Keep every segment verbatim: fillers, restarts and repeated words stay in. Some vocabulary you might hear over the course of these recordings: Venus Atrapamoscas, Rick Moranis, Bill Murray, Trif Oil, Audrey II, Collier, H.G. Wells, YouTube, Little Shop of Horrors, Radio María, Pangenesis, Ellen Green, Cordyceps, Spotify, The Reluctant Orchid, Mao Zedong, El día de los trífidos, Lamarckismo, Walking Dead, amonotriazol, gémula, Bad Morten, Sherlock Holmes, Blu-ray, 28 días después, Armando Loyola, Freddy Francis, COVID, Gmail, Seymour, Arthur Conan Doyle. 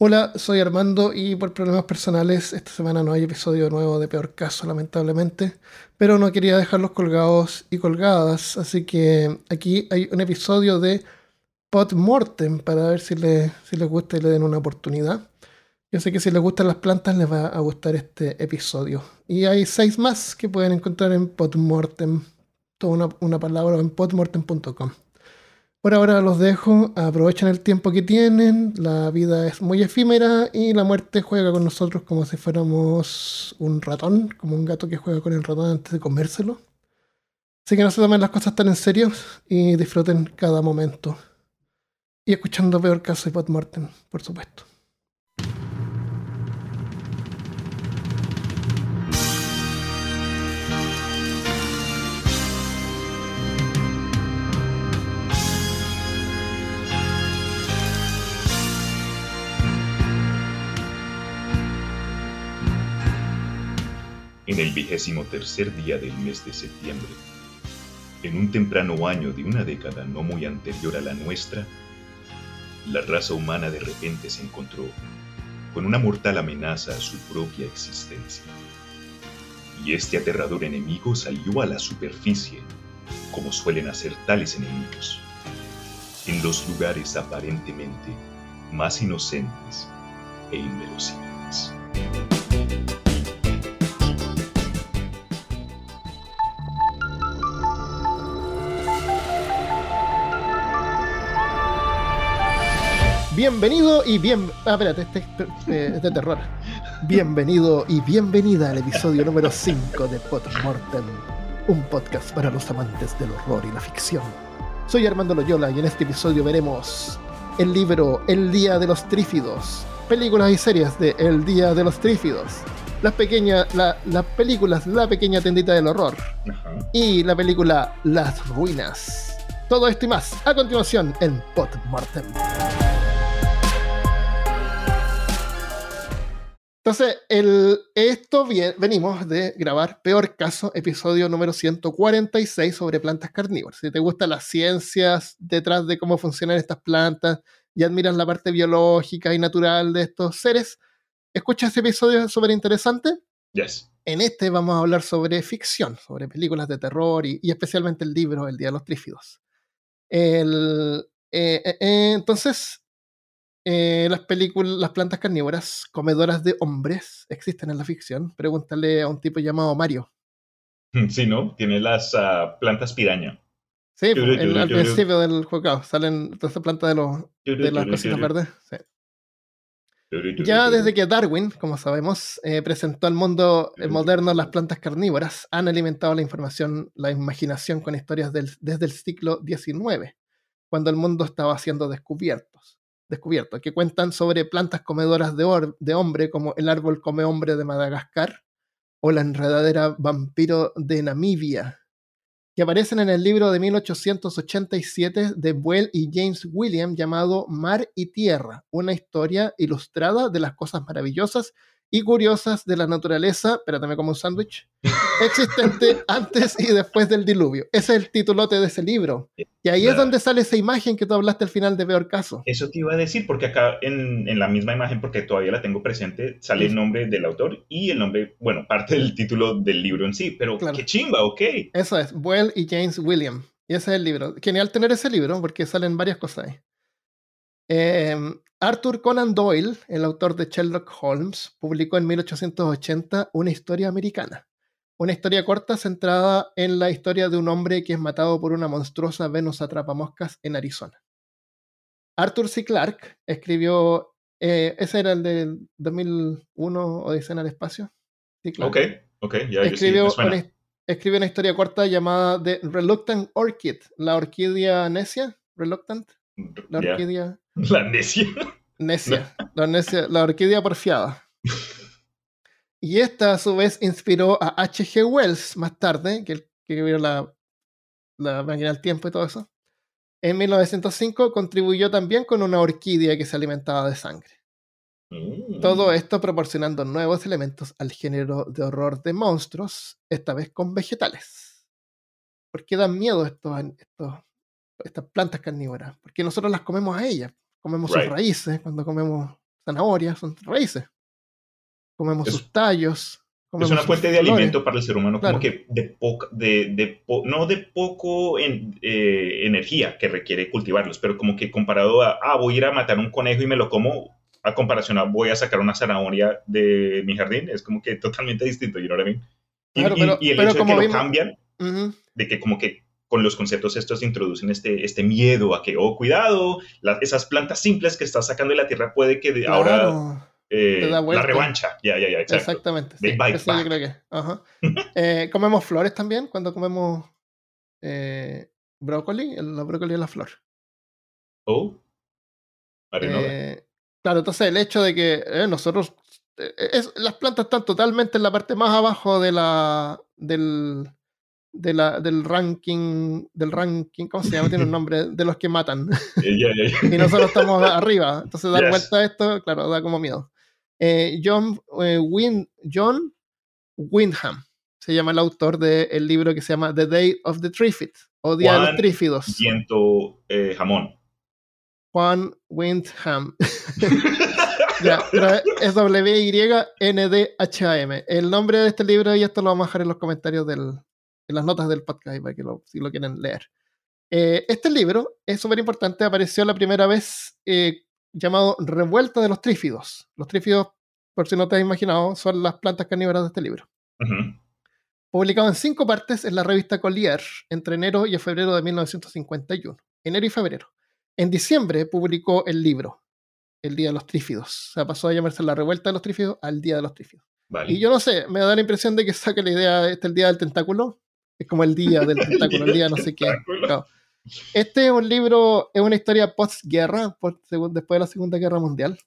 Hola, soy Armando y por problemas personales esta semana no hay episodio nuevo de Peor Caso, lamentablemente, pero no quería dejarlos colgados y colgadas, así que aquí hay un episodio de Podmortem para ver si les, si les gusta y le den una oportunidad. Yo sé que si les gustan las plantas les va a gustar este episodio. Y hay seis más que pueden encontrar en Podmortem, toda una, una palabra en podmortem punto com. Por ahora los dejo, aprovechen el tiempo que tienen, la vida es muy efímera y la muerte juega con nosotros como si fuéramos un ratón, como un gato que juega con el ratón antes de comérselo. Así que no se tomen las cosas tan en serio y disfruten cada momento. Y escuchando Peor Caso y Bad Morten, por supuesto. En el vigésimo tercer día del mes de septiembre, en un temprano año de una década no muy anterior a la nuestra, la raza humana de repente se encontró con una mortal amenaza a su propia existencia. Y este aterrador enemigo salió a la superficie, como suelen hacer tales enemigos, en los lugares aparentemente más inocentes e inverosímiles. Bienvenido y bien... Ah, espérate, este es este terror. Bienvenido y bienvenida al episodio número cinco de Podmortem, un podcast para los amantes del horror y la ficción. Soy Armando Loyola y en este episodio veremos el libro El día de los trífidos, películas y series de El día de los trífidos, las pequeñas, la, las películas La pequeña tendita del horror y la película Las Ruinas. Todo esto y más a continuación en Podmortem. Entonces, el, esto bien, venimos de grabar Peor Caso, episodio número ciento cuarenta y seis sobre plantas carnívoras. Si te gustan las ciencias detrás de cómo funcionan estas plantas y admiras la parte biológica y natural de estos seres, escucha este episodio súper interesante. Yes. En este vamos a hablar sobre ficción, sobre películas de terror y, y especialmente el libro El día de los trífidos. El, eh, eh, eh, entonces... Eh, las películas, las plantas carnívoras, comedoras de hombres, existen en la ficción. Pregúntale a un tipo llamado Mario. Sí, ¿no? Tiene las uh, plantas piraña. Sí, yo, yo, el, yo, al yo, principio yo, del juego salen todas esas plantas de, los, yo, de yo, las yo, cositas yo, verdes. Sí. Yo, yo, yo, ya desde que Darwin, como sabemos, eh, presentó al mundo yo, yo, moderno las plantas carnívoras, han alimentado la información, la imaginación con historias del, desde el siglo diecinueve, cuando el mundo estaba siendo descubierto. descubierto, que cuentan sobre plantas comedoras de, or- de hombre, como el árbol come hombre de Madagascar o la enredadera vampiro de Namibia, que aparecen en el libro de mil ochocientos ochenta y siete de Buell y James William llamado Mar y Tierra, una historia ilustrada de las cosas maravillosas y curiosas de la naturaleza, espérate, me como un sándwich, existente antes y después del diluvio. Ese es el titulote de ese libro. Y ahí claro. Es donde sale esa imagen que tú hablaste al final de Peor Caso. Eso te iba a decir, porque acá en, en la misma imagen, porque todavía la tengo presente, sale el nombre del autor y el nombre, bueno, parte del título del libro en sí, pero claro. Qué chimba, ok. Eso es, Buell y James William. Y ese es el libro. Genial tener ese libro, porque salen varias cosas ahí. Eh... Arthur Conan Doyle, el autor de Sherlock Holmes, publicó en mil ochocientos ochenta una historia americana, una historia corta centrada en la historia de un hombre que es matado por una monstruosa Venus Atrapamoscas en Arizona. Arthur C. Clarke escribió, eh, ese era el de dos mil uno, Odisea en el espacio. Sí, claro. Ok, ok, ya escribió, yo sí, me suena. Escribió una historia corta llamada The Reluctant Orchid, la orquídea necia, Reluctant, la orquídea... Yeah. La necia. Necia, no. la necia, la orquídea porfiada. Y esta a su vez inspiró a H G. Wells más tarde, que, que vio la, la máquina del tiempo y todo eso. En mil novecientos cinco contribuyó también con una orquídea que se alimentaba de sangre. Mm. Todo esto proporcionando nuevos elementos al género de horror de monstruos, esta vez con vegetales. ¿Por qué dan miedo estos, estos, estas plantas carnívoras? Porque nosotros las comemos a ellas. Comemos right. sus raíces cuando comemos zanahorias, son raíces. Comemos es, sus tallos. Comemos es una fuente de alimento para el ser humano, claro. Como que de poca, de, de po, no de poco en, eh, energía que requiere cultivarlos, pero como que comparado a, ah, voy a ir a matar un conejo y me lo como, a comparación a voy a sacar una zanahoria de mi jardín, es como que totalmente distinto, you know what I mean? Y, claro, pero, y, y el pero hecho como de que vimos, lo cambian, uh-huh. de que como que con los conceptos estos introducen este, este miedo a que, oh, cuidado, la, esas plantas simples que estás sacando de la tierra puede que de claro, ahora eh, la revancha. Ya, ya, ya, exacto. Exactamente. Sí, eso yo creo que, ajá. eh, comemos flores también cuando comemos eh, brócoli, la brócoli es la flor. Oh, eh, claro, entonces el hecho de que eh, nosotros, eh, es, las plantas están totalmente en la parte más abajo de la, del... De la, del ranking del ranking, ¿cómo se llama? Tiene un nombre de los que matan yeah, yeah, yeah. y nosotros estamos arriba, entonces dar yes. vuelta a esto, claro, da como miedo. eh, John, eh, Win, John Windham se llama el autor del de libro que se llama The Day of the Trífid o Día Juan de los Trífidos. Viento, eh, jamón. Juan Windham ya, es W Y N D H A M el nombre de este libro, y esto lo vamos a dejar en los comentarios del en las notas del podcast, para que lo, si lo quieren leer. Eh, este libro es súper importante, apareció la primera vez eh, llamado Revuelta de los Trífidos. Los trífidos, por si no te has imaginado, son las plantas carnívoras de este libro. Uh-huh. Publicado en cinco partes en la revista Collier entre enero y febrero de mil novecientos cincuenta y uno. Enero y febrero. En diciembre publicó el libro, El día de los trífidos. O sea, pasó a llamarse La Revuelta de los Trífidos al Día de los Trífidos. Vale. Y yo no sé, me da la impresión de que saca la idea de este, el Día del Tentáculo. Es como el día del tentáculo, el día, el día no sé qué. No. Este es un libro, es una historia postguerra, por, después de la Segunda Guerra Mundial.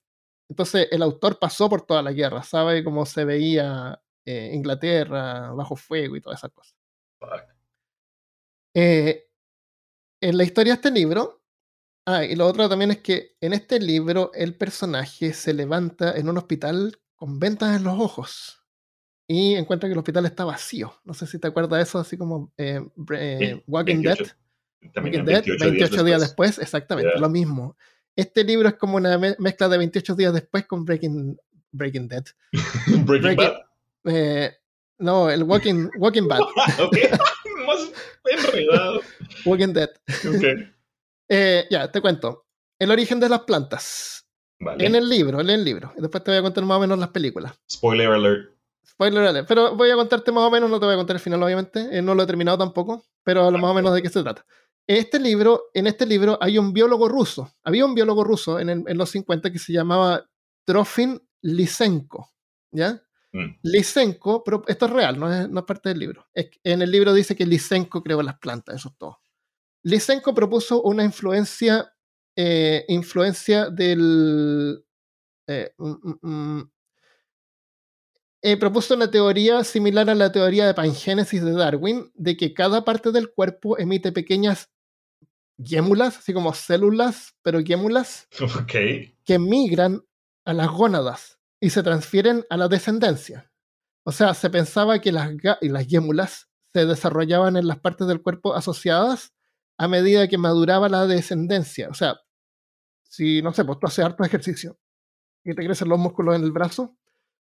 Entonces el autor pasó por toda la guerra, sabe cómo se veía eh, Inglaterra bajo fuego y todas esas cosas. Eh, en la historia de este libro, ah, y lo otro también es que en este libro el personaje se levanta en un hospital con ventas en los ojos. Y encuentra que el hospital está vacío. No sé si te acuerdas de eso, así como eh, eh, Walking Dead. Walking Dead, veintiocho días después. Exactamente, yeah. Lo mismo. Este libro es como una me- mezcla de veintiocho días después con Breaking, Breaking Dead. ¿Breaking Breaking, Bad? Eh, no, el Walking, Walking Bad. Ok, más enredado. Walking Dead. Okay. eh, ya, te cuento. El origen de las plantas. Vale. En el libro, lee el libro. Después te voy a contar más o menos las películas. Spoiler alert. Pero voy a contarte más o menos, no te voy a contar el final obviamente, eh, no lo he terminado tampoco, pero hablo más o menos de qué se trata. Este libro, en este libro hay un biólogo ruso, había un biólogo ruso en, el, en los cincuenta que se llamaba Trofim Lysenko, ¿ya? Mm. Lysenko, pero esto es real, no es, no es parte del libro. Es, en el libro dice que Lysenko creó las plantas, eso es todo. Lysenko propuso una influencia, eh, influencia del... Eh, mm, mm, Eh, propuso una teoría similar a la teoría de Pangenesis de Darwin, de que cada parte del cuerpo emite pequeñas gémulas, así como células, pero gémulas, okay. que migran a las gónadas y se transfieren a la descendencia. O sea, se pensaba que las, ga- y las gémulas se desarrollaban en las partes del cuerpo asociadas a medida que maduraba la descendencia. O sea, si, no sé, pues tú haces harto ejercicio y te crecen los músculos en el brazo,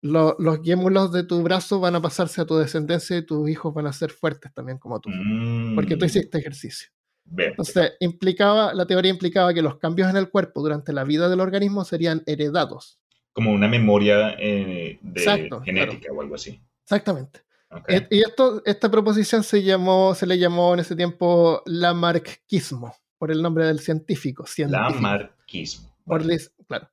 Lo, los gémulos de tu brazo van a pasarse a tu descendencia y tus hijos van a ser fuertes también como tú, mm. porque tú hiciste ejercicio. Bien. Entonces, implicaba, la teoría implicaba que los cambios en el cuerpo durante la vida del organismo serían heredados. Como una memoria eh, de Exacto, genética claro. o algo así. Exactamente. Okay. Y, y esto, esta proposición se, llamó, se le llamó en ese tiempo Lamarckismo, por el nombre del científico. científico. Lamarckismo. Por vale. Liz, claro.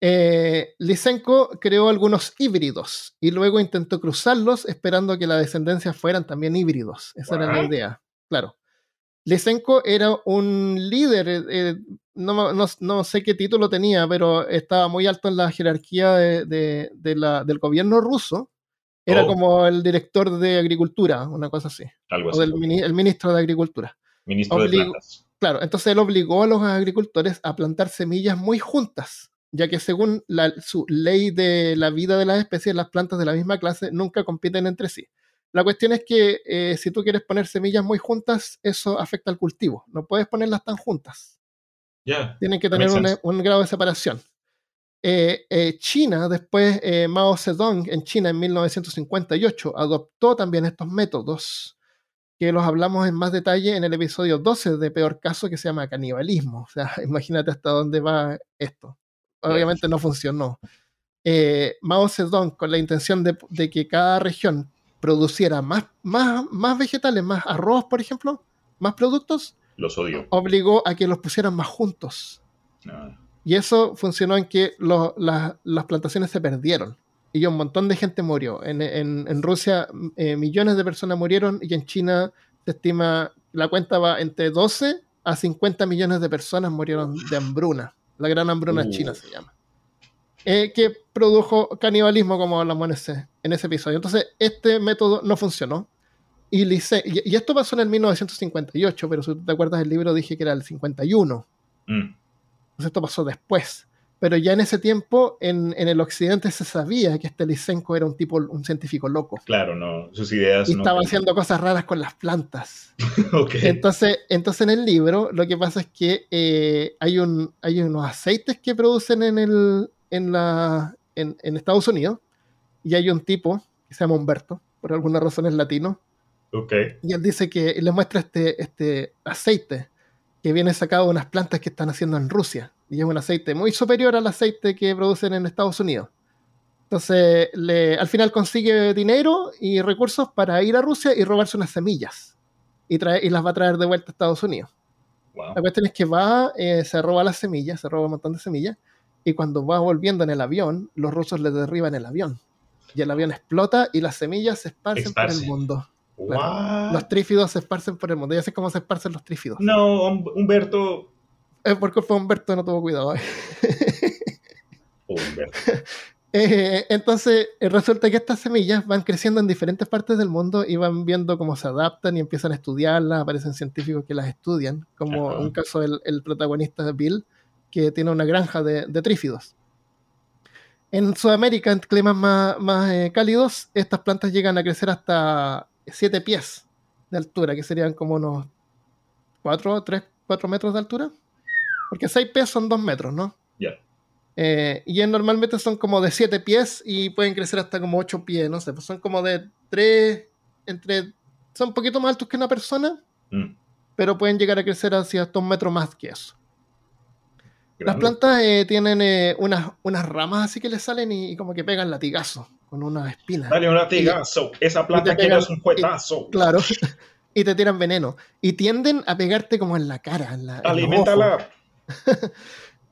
Eh, Lysenko creó algunos híbridos y luego intentó cruzarlos esperando que la descendencia fueran también híbridos. Esa wow. era la idea, claro. Lysenko era un líder, eh, no, no, no sé qué título tenía, pero estaba muy alto en la jerarquía de, de, de la, del gobierno ruso. Era oh. como el director de agricultura, una cosa así. Algo así. O del, el ministro de agricultura. Ministro Oblig- de plantas. Claro, entonces él obligó a los agricultores a plantar semillas muy juntas, ya que según la, su ley de la vida de las especies, las plantas de la misma clase nunca compiten entre sí. La cuestión es que eh, si tú quieres poner semillas muy juntas, eso afecta al cultivo. No puedes ponerlas tan juntas. Yeah, tienen que tener un, un grado de separación. Eh, eh, China, después eh, Mao Zedong en China en mil novecientos cincuenta y ocho adoptó también estos métodos que los hablamos en más detalle en el episodio doce de Peor Caso, que se llama Canibalismo. O sea, imagínate hasta dónde va esto. Obviamente no funcionó. Eh, Mao Zedong, con la intención de, de que cada región produciera más, más, más vegetales, más arroz, por ejemplo, más productos, los odió. Obligó a que los pusieran más juntos. Ah. Y eso funcionó en que lo, la, las plantaciones se perdieron. Y un montón de gente murió. En, en, en Rusia eh, millones de personas murieron, y en China se estima, la cuenta va entre doce a cincuenta millones de personas murieron de hambruna. La gran hambruna uh. china se llama. Eh, que produjo canibalismo, como hablamos en ese, en ese episodio. Entonces, este método no funcionó. Y, Lysenko, y, y esto pasó en el mil novecientos cincuenta y ocho, pero si te acuerdas del libro dije que era el cincuenta y uno. Mm. Pues esto pasó después, pero ya en ese tiempo en, en el occidente se sabía que este Lysenko era un tipo, un científico loco. Claro, no, sus ideas... Y no estaba haciendo cosas raras con las plantas. Okay. Entonces, entonces en el libro lo que pasa es que eh, hay, un, hay unos aceites que producen en, el, en, la, en, en Estados Unidos, y hay un tipo que se llama Humberto, por alguna razón es latino. Okay. Y él dice que le muestra este, este aceite que viene sacado de unas plantas que están haciendo en Rusia, y es un aceite muy superior al aceite que producen en Estados Unidos. Entonces le, al final consigue dinero y recursos para ir a Rusia y robarse unas semillas y, trae, y las va a traer de vuelta a Estados Unidos. Wow. La cuestión es que va, eh, se roba las semillas, se roba un montón de semillas, y cuando va volviendo en el avión, los rusos le derriban el avión, y el avión explota y las semillas se esparcen Esparce. por el mundo. Claro. Los trífidos se esparcen por el mundo. Ya sé cómo se esparcen los trífidos. No, Humberto. Eh, por culpa de Humberto no tuvo cuidado. Humberto. eh, entonces, resulta que estas semillas van creciendo en diferentes partes del mundo y van viendo cómo se adaptan y empiezan a estudiarlas. Aparecen científicos que las estudian, como en un caso el, el protagonista de Bill, que tiene una granja de, de trífidos. En Sudamérica, en climas más, más eh, cálidos, estas plantas llegan a crecer hasta siete pies de altura, que serían como unos cuatro, tres, cuatro metros de altura, porque seis pies son dos metros, ¿no? Ya. Yeah. Eh, y normalmente son como de siete pies y pueden crecer hasta como ocho pies, no sé, pues son como de tres, entre, son un poquito más altos que una persona, mm. pero pueden llegar a crecer hacia dos metros más que eso. Grande. Las plantas eh, tienen eh, unas, unas ramas así que les salen y, y como que pegan latigazos con unas espinas. Dale un latigazo. Y, esa planta que no es un cuetazo. Y, claro. Y te tiran veneno. Y tienden a pegarte como en la cara. En la, Aliméntala. En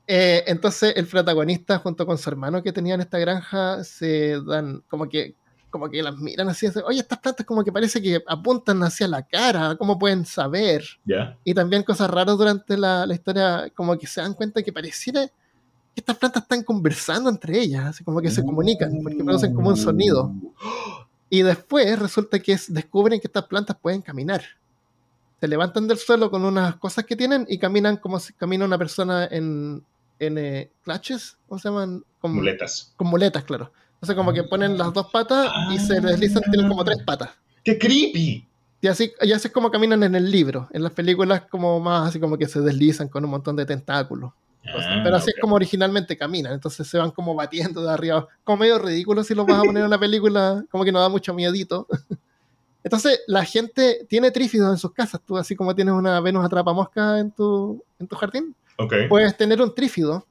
eh, entonces el protagonista junto con su hermano que tenía en esta granja se dan como que, como que las miran así. Dicen, oye, estas plantas como que parece que apuntan hacia la cara. ¿Cómo pueden saber? Yeah. Y también cosas raras durante la, la historia, como que se dan cuenta que pareciera... Estas plantas están conversando entre ellas, así como que se comunican, porque producen como un sonido. Y después resulta que es, descubren que estas plantas pueden caminar. Se levantan del suelo con unas cosas que tienen y caminan como si camina una persona en, en eh, clutches, ¿cómo se llaman? Con muletas. Con muletas, claro. Entonces como que ponen las dos patas y se deslizan, tienen como tres patas. ¡Qué creepy! Y así, y así es como caminan en el libro. En las películas como más así como que se deslizan con un montón de tentáculos. Ah, pero así okay. es como originalmente caminan, entonces se van como batiendo de arriba, como medio ridículo si lo vas a poner en una película, como que nos da mucho miedito. Entonces la gente tiene trífidos en sus casas. Tú así como tienes una Venus Atrapamoscas en tu, en tu jardín, okay. puedes tener un trífido,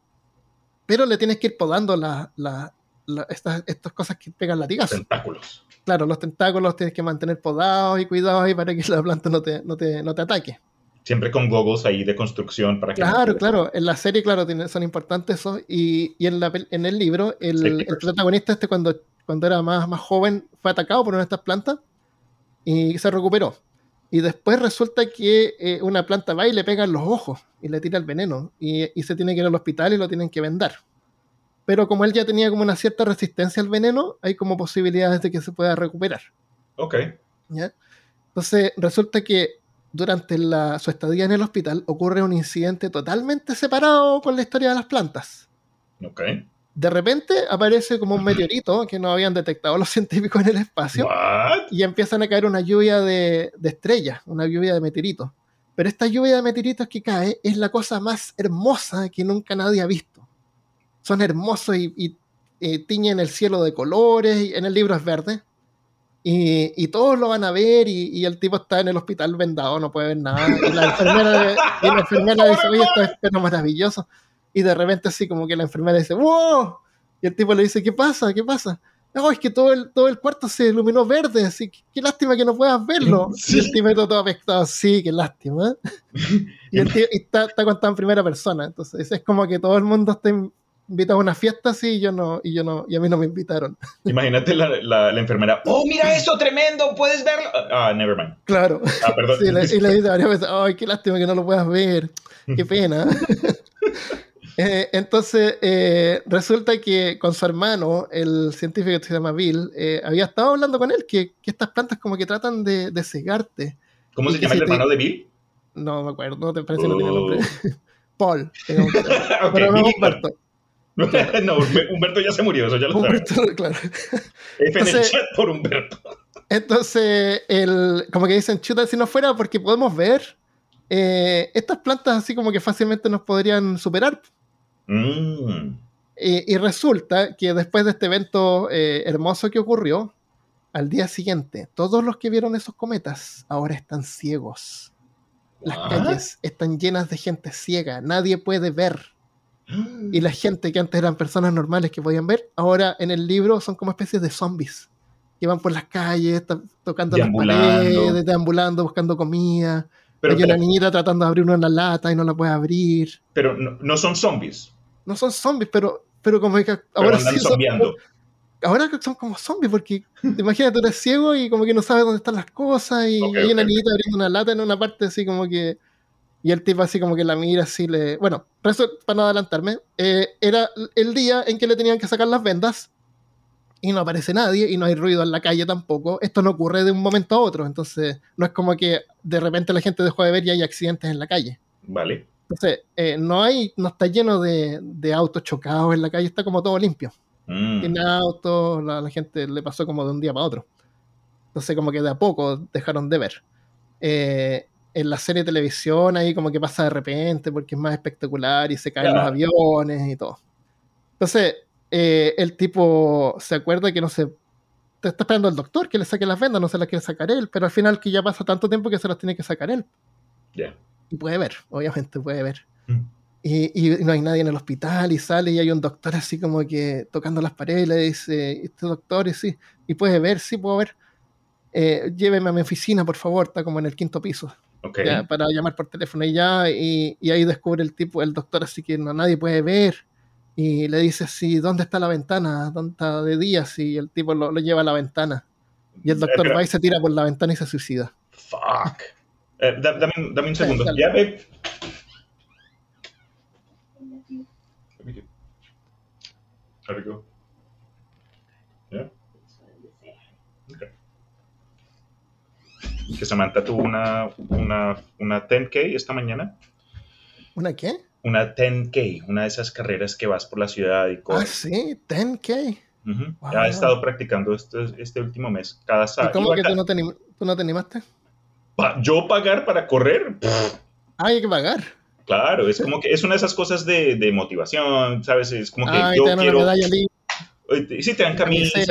pero le tienes que ir podando la, la, la, estas, estas cosas que pegan latigazos, tentáculos. Claro, los tentáculos tienes que mantener podados y cuidados ahí para que la planta no te, no te, no te ataque. Siempre con gogos ahí de construcción para que... Claro, no claro. En la serie, claro, tiene, son importantes esos. Y, y en, la, en el libro, el, el protagonista este cuando, cuando era más, más joven fue atacado por una de estas plantas y se recuperó. Y después resulta que eh, una planta va y le pega en los ojos y le tira el veneno. Y, y se tiene que ir al hospital y lo tienen que vendar. Pero como él ya tenía como una cierta resistencia al veneno, hay como posibilidades de que se pueda recuperar. Ok. ¿Ya? Entonces resulta que durante la, su estadía en el hospital ocurre un incidente totalmente separado con la historia de las plantas. Okay. De repente aparece como un meteorito que no habían detectado los científicos en el espacio. What? Y empiezan a caer una lluvia de, de estrellas, una lluvia de meteoritos. Pero esta lluvia de meteoritos que cae es la cosa más hermosa que nunca nadie ha visto. son hermosos y, y, y tiñen el cielo de colores, y en el libro es verde, y, y todos lo van a ver, y, y el tipo está en el hospital vendado, no puede ver nada, y la enfermera, de, y la enfermera dice, oye, esto es pero maravilloso, y de repente así como que la enfermera dice, wow, y el tipo le dice, ¿qué pasa? ¿qué pasa? No, es que todo el, todo el cuarto se iluminó verde, así que qué lástima que no puedas verlo. Sí. Y el tipo todo afectado, sí, qué lástima. Y el tío y está, está contado en primera persona, entonces es como que todo el mundo está invitado a una fiesta así y yo no, y yo no, y a mí no me invitaron. Imagínate la, la, la enfermera, oh, mira eso, tremendo, puedes verlo. Ah, uh, never mind. Claro. Ah, perdón. Sí, y le dice varias veces, ay, qué lástima que no lo puedas ver, qué pena. Eh, entonces eh, resulta que con su hermano, el científico que se llama Bill, eh, había estado hablando con él que, que estas plantas como que tratan de, de cegarte. ¿Cómo se llama el hermano de Bill? No me acuerdo, te parece que no tiene nombre. Paul, tengo un... okay, pero no Humberto. Claro. No, Humberto ya se murió, eso ya lo Humberto, sabes. Claro. F en el chat por Humberto. Entonces, el, como que dicen, chuta, si no fuera porque podemos ver, eh, estas plantas así como que fácilmente nos podrían superar. Mm. Y, y resulta que después de este evento eh, hermoso que ocurrió, al día siguiente, todos los que vieron esos cometas ahora están ciegos. Las ¿What? Calles están llenas de gente ciega, nadie puede ver. Y la gente que antes eran personas normales que podían ver, ahora en el libro son como especies de zombies que van por las calles, tocando las paredes, deambulando, buscando comida. Pero, Hay pero, una niñera tratando de abrir una lata y no la puede abrir. Pero no, no son zombies. No son zombies, pero, pero como que ahora sí son como, ahora son como zombies, porque imagínate, tú eres ciego y como que no sabes dónde están las cosas y okay, hay una okay, niñita okay. abriendo una lata en una parte así como que... Y el tipo así como que la mira así le... Bueno, para no adelantarme, eh, era el día en que le tenían que sacar las vendas y no aparece nadie y no hay ruido en la calle tampoco. Esto no ocurre de un momento a otro, entonces no es como que de repente la gente dejó de ver y hay accidentes en la calle. Vale. Entonces, eh, no hay, no está lleno de, de autos chocados en la calle, está como todo limpio. Mm. Tiene autos, la, la gente le pasó como de un día para otro. Entonces como que de a poco dejaron de ver. Eh, en la serie de televisión ahí como que pasa de repente porque es más espectacular y se caen claro. los aviones y todo. Entonces... Eh, el tipo se acuerda que no se te está esperando el doctor que le saque las vendas, no se las quiere sacar él, pero al final que ya pasa tanto tiempo que se las tiene que sacar él. Yeah. Y puede ver, obviamente puede ver. Mm. Y, y no hay nadie en el hospital y sale y hay un doctor así como que tocando las paredes y le dice, este doctor, y sí, y puede ver, sí, puedo ver. Eh, lléveme a mi oficina, por favor, está como en el quinto piso. Okay. Ya, para llamar por teléfono y ya, y, y ahí descubre el tipo, el doctor, así que no, nadie puede ver. Y le dice así, ¿dónde está la ventana? ¿Dónde está de día? Y el tipo lo, lo lleva a la ventana. Y el doctor eh, pero... va y se tira por la ventana y se suicida. Fuck. Eh, da, dame, dame un segundo. Sí, ya, babe. There we go. Yeah. Okay. Que Samantha tuvo una, una, una diez K esta mañana. ¿Una qué? Una diez K, una de esas carreras que vas por la ciudad y cosas. Ah, sí, diez K. Uh-huh. Wow. Ya he estado practicando este, este último mes, cada sábado. ¿Cómo que tú no, te anim- tú no te animaste? Pa- ¿Yo pagar para correr? Ah, hay que pagar. Claro, es como que es una de esas cosas de, de motivación, ¿sabes? Es como que ah, yo te dan quiero... Una medalla libre. Sí, te dan camisas,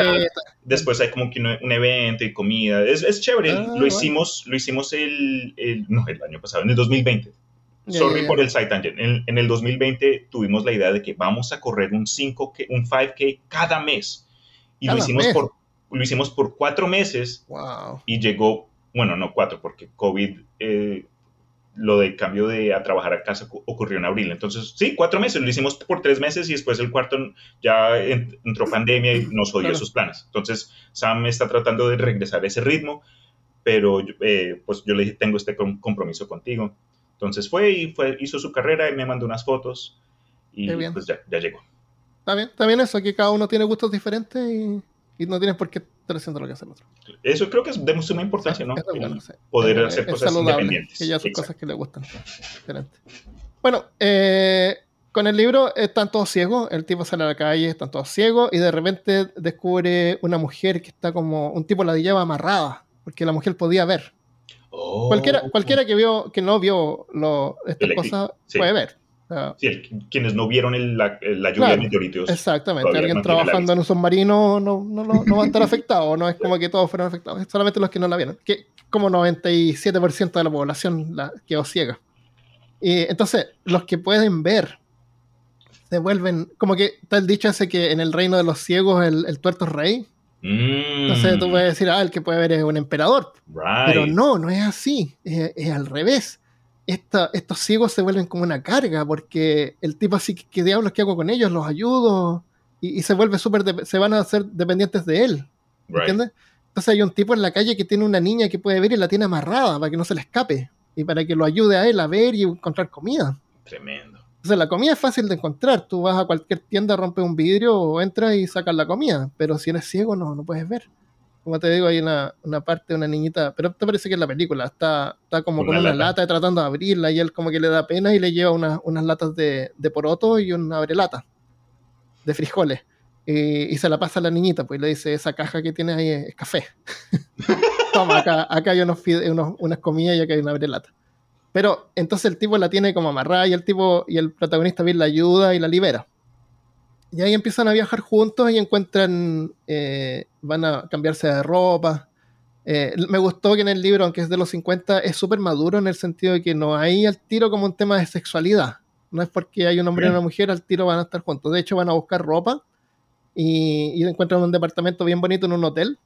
después hay como que un evento y comida. Es, es chévere, ah, lo, bueno. hicimos, lo hicimos el, el... No, el año pasado, en el dos mil veinte. Sorry yeah, yeah, yeah. por el side tangent. En, en el dos mil veinte tuvimos la idea de que vamos a correr un cinco K, un cinco K cada mes. Y cada lo, hicimos mes. Por, lo hicimos por cuatro meses. Wow. Y llegó, bueno, no cuatro, porque COVID, eh, lo del cambio de a trabajar a casa ocurrió en abril. Entonces, sí, cuatro meses. Lo hicimos por tres meses y después el cuarto ya entró pandemia y nos jodió claro. esos planes. Entonces, Sam está tratando de regresar a ese ritmo, pero eh, pues yo le dije, tengo este compromiso contigo. Entonces fue y fue, hizo su carrera y me mandó unas fotos y pues ya, ya llegó. Está bien, está bien eso, que cada uno tiene gustos diferentes y, y no tienes por qué estar haciendo lo que hace el otro. Eso creo que es de suma importancia, sí, ¿no? Bueno, sí. Poder es, hacer es cosas independientes. Que ya son cosas que le gustan. Excelente. Bueno, eh, con el libro están todos ciegos, el tipo sale a la calle, están todos ciegos y de repente descubre una mujer que está como, un tipo la lleva amarrada, porque la mujer podía ver. Oh. Cualquiera, cualquiera que vio, que no vio lo, estas Electric. Cosas sí. puede ver. Ah. Sí, el, quienes no vieron el, la, la lluvia claro, de meteoritos. Exactamente, alguien no trabajando en un submarino no, no, no, no va a estar afectado, no es como que todos fueron afectados, es solamente los que no la vieron, que como noventa y siete por ciento de la población la quedó ciega. Y entonces, los que pueden ver se vuelven, como que está el dicho ese que en el reino de los ciegos el, el tuerto es rey. Entonces tú puedes decir, ah, el que puede ver es un emperador. Right. Pero no, no es así, es, es al revés. Esta, estos ciegos se vuelven como una carga, porque el tipo así, ¿qué diablos qué hago con ellos? Los ayudo, y, y se vuelve súper, de, se van a hacer dependientes de él, right. ¿Entiendes? Entonces hay un tipo en la calle que tiene una niña que puede ver y la tiene amarrada para que no se le escape, y para que lo ayude a él a ver y encontrar comida. Tremendo. Entonces la comida es fácil de encontrar, tú vas a cualquier tienda, rompes un vidrio o entras y sacas la comida, pero si eres ciego no, no puedes ver. Como te digo, hay una, una parte de una niñita, pero te parece que en la película está, está como una con una lata. lata tratando de abrirla y él como que le da pena y le lleva una, unas latas de, de poroto y una abrelata de frijoles y, y se la pasa a la niñita, pues le dice, esa caja que tienes ahí es café. Toma, acá, acá hay unos, unos, unas comidas y acá hay una abrelata. Pero entonces el tipo la tiene como amarrada y el tipo y el protagonista Bill la ayuda y la libera. Y ahí empiezan a viajar juntos y encuentran, eh, van a cambiarse de ropa. Eh, me gustó que en el libro, aunque es de los cincuenta, es súper maduro en el sentido de que no hay al tiro como un tema de sexualidad. No es porque hay un hombre y una mujer, al tiro van a estar juntos. De hecho, van a buscar ropa y, y encuentran un departamento bien bonito en un hotel.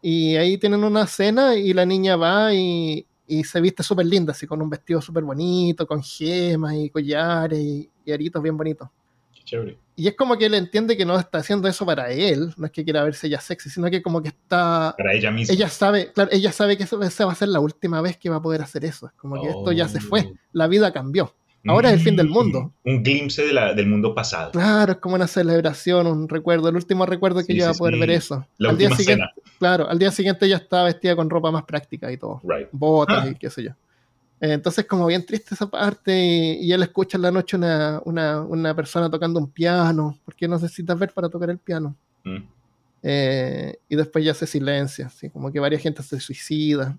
Y ahí tienen una cena y la niña va y, y se viste súper linda, así con un vestido súper bonito, con gemas y collares y, y aritos bien bonitos. Qué chévere. Y es como que él entiende que no está haciendo eso para él, no es que quiera verse ella sexy, sino que como que está... Para ella misma. Ella sabe, claro, ella sabe que esa va a ser la última vez que va a poder hacer eso. Es como que oh. esto ya se fue, la vida cambió. Ahora mm, es el fin del mundo. Un glimpse de la, del mundo pasado. Claro, es como una celebración, un recuerdo, el último recuerdo que sí, ella sí, va a poder sí. ver eso. La al última día siguiente, cena. Claro, al día siguiente ella está vestida con ropa más práctica y todo. Right. Botas ah. y qué sé yo. Entonces como bien triste esa parte y, y él escucha en la noche una, una, una persona tocando un piano, porque no necesitas ver para tocar el piano. Mm. Eh, y después ya se silencia, así como que varias gente se suicida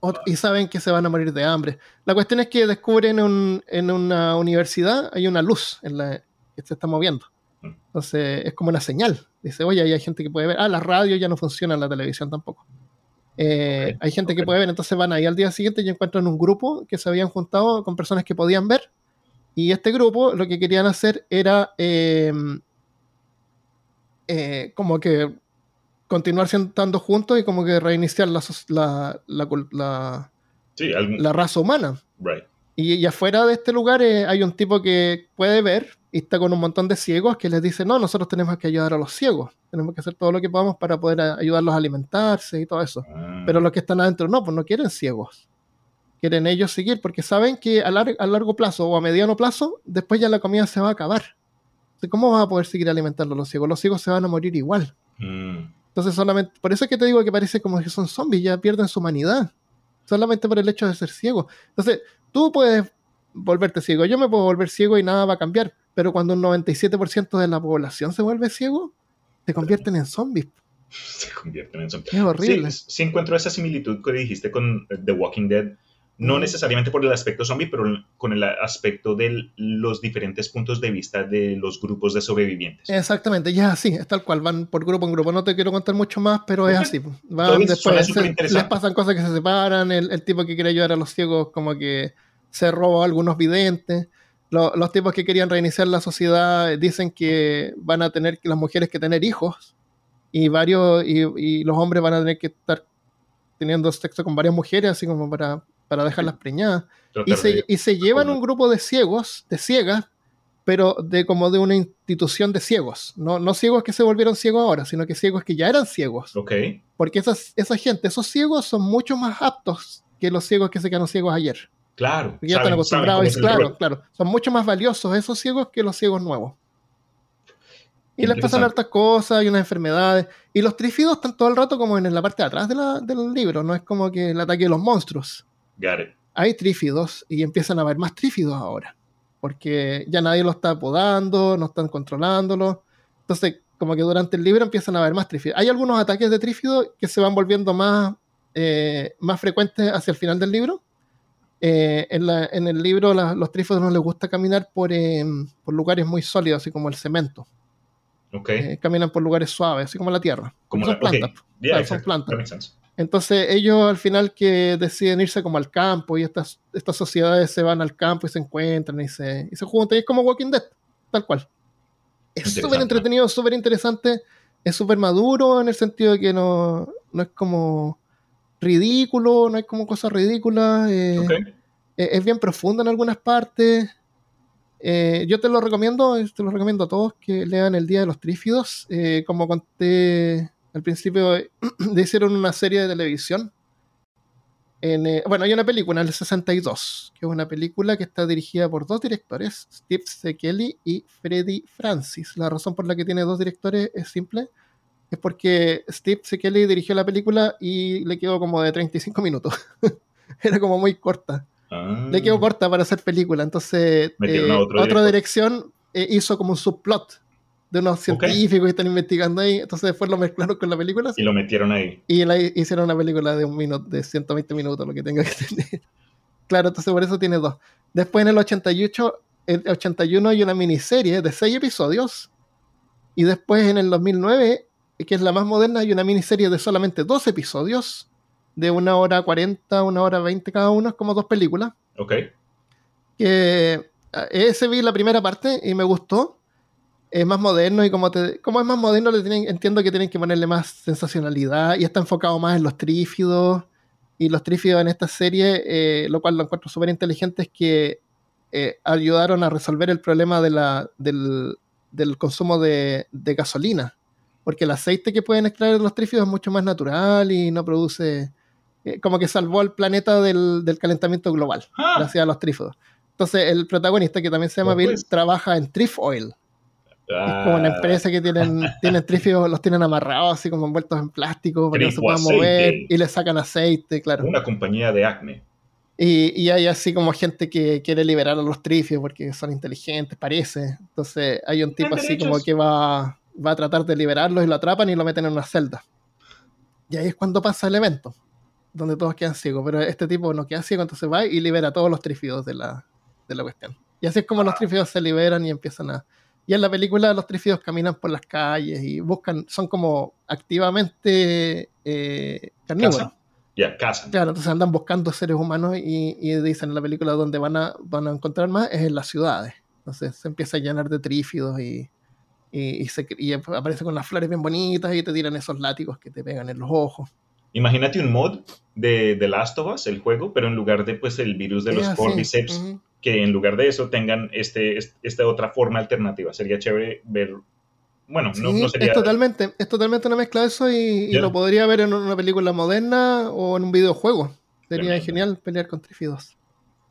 Ot- y saben que se van a morir de hambre. La cuestión es que descubren un, en una universidad hay una luz en la que se está moviendo. Mm. Entonces es como una señal. Dice, oye, ahí hay gente que puede ver. Ah, la radio ya no funciona, la televisión tampoco. Eh, okay, hay gente okay. que puede ver, entonces van ahí al día siguiente y encuentran un grupo que se habían juntado con personas que podían ver, y este grupo lo que querían hacer era eh, eh, como que continuar sentando juntos y como que reiniciar la la, la, la, sí, algún... la raza humana, right. y, y afuera de este lugar eh, hay un tipo que puede ver y está con un montón de ciegos que les dice, no, nosotros tenemos que ayudar a los ciegos, tenemos que hacer todo lo que podamos para poder a- ayudarlos a alimentarse y todo eso. Ah. Pero los que están adentro, no, pues no quieren ciegos. Quieren ellos seguir porque saben que a, lar- a largo plazo o a mediano plazo, después ya la comida se va a acabar. Entonces, ¿cómo vas a poder seguir alimentando a los ciegos? Los ciegos se van a morir igual. Mm. Entonces, solamente por eso es que te digo que parece como que son zombies, ya pierden su humanidad. Solamente por el hecho de ser ciegos. Entonces, tú puedes volverte ciego. Yo me puedo volver ciego y nada va a cambiar. Pero cuando un noventa y siete por ciento de la población se vuelve ciego, se convierten en zombies. Se convierten en zombies. Es horrible. Sí, sí encuentro esa similitud que dijiste con The Walking Dead, no mm. necesariamente por el aspecto zombie, pero con el aspecto de los diferentes puntos de vista de los grupos de sobrevivientes. Exactamente, ya así, es tal cual, van por grupo en grupo. No te quiero contar mucho más, pero okay. es así. Van después, se, les pasan cosas que se separan, el, el tipo que quiere ayudar a los ciegos como que se roba a algunos videntes. Los, los tipos que querían reiniciar la sociedad dicen que van a tener que las mujeres que tener hijos y varios y, y los hombres van a tener que estar teniendo sexo con varias mujeres así como para, para dejarlas preñadas y se, y se llevan un grupo de ciegos de ciegas, pero de como de una institución de ciegos, no, no ciegos que se volvieron ciegos ahora, sino que ciegos que ya eran ciegos, okay. porque esas, esa gente, esos ciegos son mucho más aptos que los ciegos que se quedaron ciegos ayer. Claro, ya saben, están acostumbrados, y, claro, claro. Son mucho más valiosos esos ciegos que los ciegos nuevos. Y les pasan hartas cosas y unas enfermedades. Y los trífidos están todo el rato como en la parte de atrás de la, del libro. No es como que el ataque de los monstruos. Got it. Hay trífidos y empiezan a haber más trífidos ahora. Porque ya nadie los está apodando, no están controlándolo. Entonces, como que durante el libro empiezan a haber más trífidos. Hay algunos ataques de trífidos que se van volviendo más, eh, más frecuentes hacia el final del libro. Eh, en, la, en el libro la, los trífodos no les gusta caminar por, eh, por lugares muy sólidos, así como el cemento. Okay. Eh, caminan por lugares suaves, así como la tierra. Como son, la, plantas, okay. yeah, claro, son plantas. Entonces ellos al final que deciden irse como al campo, y estas, estas sociedades se van al campo y se encuentran y se, y se juntan, y es como Walking Dead, tal cual. Es súper entretenido, súper interesante, es súper maduro en el sentido de que no, no es como ridículo, no hay como cosas ridículas, eh, okay. eh, es bien profunda en algunas partes. Eh, yo te lo recomiendo, te lo recomiendo a todos que lean El día de los trífidos. Eh, como conté al principio, eh, hicieron una serie de televisión. En, eh, bueno, hay una película, en el sesenta y dos, que es una película que está dirigida por dos directores, Steve Sekely y Freddy Francis. La razón por la que tiene dos directores es simple, es porque Steve Sekely dirigió la película y le quedó como de treinta y cinco minutos. Era como muy corta. Ah. Le quedó corta para hacer película, entonces eh, otra director. dirección eh, hizo como un subplot de unos científicos okay. que están investigando ahí, entonces después lo mezclaron con la película y lo metieron ahí y la, hicieron una película de un minuto, de ciento veinte minutos, lo que tenga que tener. Claro, entonces por eso tiene dos. Después en el ochenta y ocho, el ochenta y uno hay una miniserie de seis episodios, y después en el dos mil nueve, que es la más moderna, hay una miniserie de solamente dos episodios de una hora cuarenta, una hora veinte cada uno, es como dos películas. Ok. Que ese vi la primera parte y me gustó. Es más moderno y como, te, como es más moderno, le tienen, entiendo que tienen que ponerle más sensacionalidad, y está enfocado más en los trífidos. Y los trífidos en esta serie, eh, lo cual lo encuentro súper inteligente, es que eh, ayudaron a resolver el problema de la, del, del consumo de, de gasolina. Porque el aceite que pueden extraer los trífidos es mucho más natural y no produce... como que salvó al planeta del, del calentamiento global, ah. gracias a los trífodos. Entonces el protagonista, que también se llama Bill, trabaja en Trif Oil. Ah. Es como una empresa que tienen, tienen trífidos, los tienen amarrados así como envueltos en plástico para que no se puedan mover, y le sacan aceite, claro. Una compañía de acné. Y, y hay así como gente que quiere liberar a los trífidos porque son inteligentes, parece. Entonces hay un tipo así derechos? como que va, va a tratar de liberarlos, y lo atrapan y lo meten en una celda. Y ahí es cuando pasa el evento, donde todos quedan ciegos, pero este tipo no queda ciego, entonces va y libera a todos los trífidos de la, de la cuestión. Y así es como ah. los trífidos se liberan y empiezan a... Y en la película los trífidos caminan por las calles y buscan, son como activamente eh, carnívoros. Ya, cazan. Yeah, claro, entonces andan buscando seres humanos, y, y dicen en la película donde van a, van a encontrar más es en las ciudades. Entonces se empieza a llenar de trífidos y, y, y, se, y aparecen con las flores bien bonitas y te tiran esos látigos que te pegan en los ojos. Imagínate un mod de The Last of Us, el juego, pero en lugar de pues el virus de los yeah, cordyceps, sí. uh-huh. que en lugar de eso tengan este, este, esta otra forma alternativa. Sería chévere ver... Bueno, sí, no, no sería... Es totalmente, es totalmente una mezcla de eso, y, y yeah. lo podría ver en una película moderna o en un videojuego. Sería Tremendo. genial pelear con trífidos.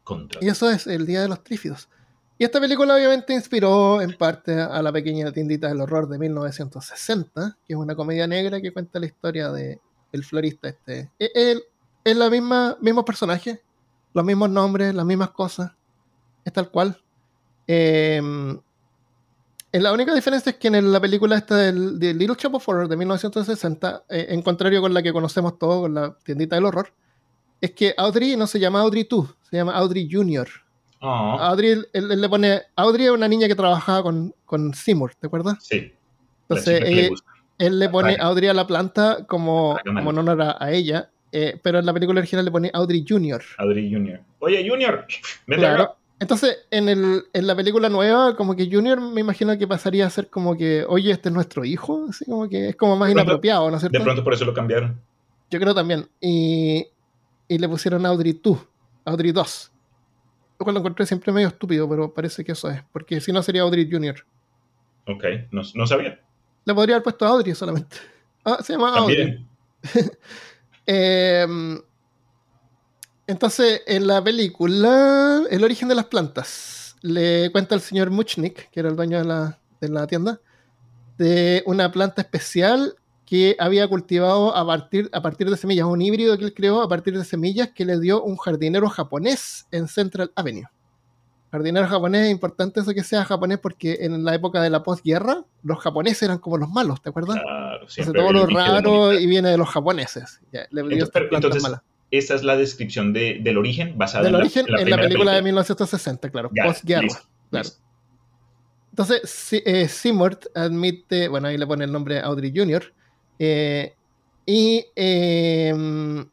Contra. Y eso es El día de los trífidos. Y esta película obviamente inspiró en parte a La pequeña tiendita del horror de mil novecientos sesenta, que es una comedia negra que cuenta la historia de... el florista este, es la misma, mismo personaje, los mismos nombres, las mismas cosas, es tal cual. Eh, la única diferencia es que en la película esta del, de Little Shop of Horrors de mil novecientos sesenta, eh, en contrario con la que conocemos todos, con la tiendita del horror, es que Audrey no se llama Audrey dos, se llama Audrey junior Aww. Audrey, él, él le pone, Audrey es una niña que trabajaba con, con Seymour, ¿te acuerdas? Sí. Entonces ella... Él le pone Audrey a la planta como, como en honor a ella, eh, pero en la película original le pone Audrey junior Audrey junior Oye, Junior, vente claro. acá. Entonces, en, el, en la película nueva, como que Junior me imagino que pasaría a ser como que, oye, este es nuestro hijo, así como que es como más pronto, inapropiado, ¿no es cierto? De pronto por eso lo cambiaron. Yo creo también. Y, y le pusieron Audrey dos, Audrey dos. Lo cual lo encontré siempre medio estúpido, pero parece que eso es, porque si no sería Audrey junior Ok, no, no sabía. Le podría haber puesto a Audrey solamente. Ah, se llama Audrey. eh, entonces, en la película, El origen de las plantas, le cuenta el señor Mushnik, que era el dueño de la, de la tienda, de una planta especial que había cultivado a partir, a partir de semillas, un híbrido que él creó a partir de semillas que le dio un jardinero japonés en Central Avenue. Jardinero japonés, es importante eso que sea japonés, porque en la época de la posguerra los japoneses eran como los malos, ¿te acuerdas? Claro, siempre. Entonces, todo lo raro y viene de los japoneses. Ya, le entonces, pero, entonces Esa es la descripción de, del origen, basada del en, origen, la, en la primera en la película, película de mil novecientos sesenta, claro, postguerra. Claro. Entonces, eh, Seymour admite, bueno, ahí le pone el nombre Audrey junior, eh, y eh,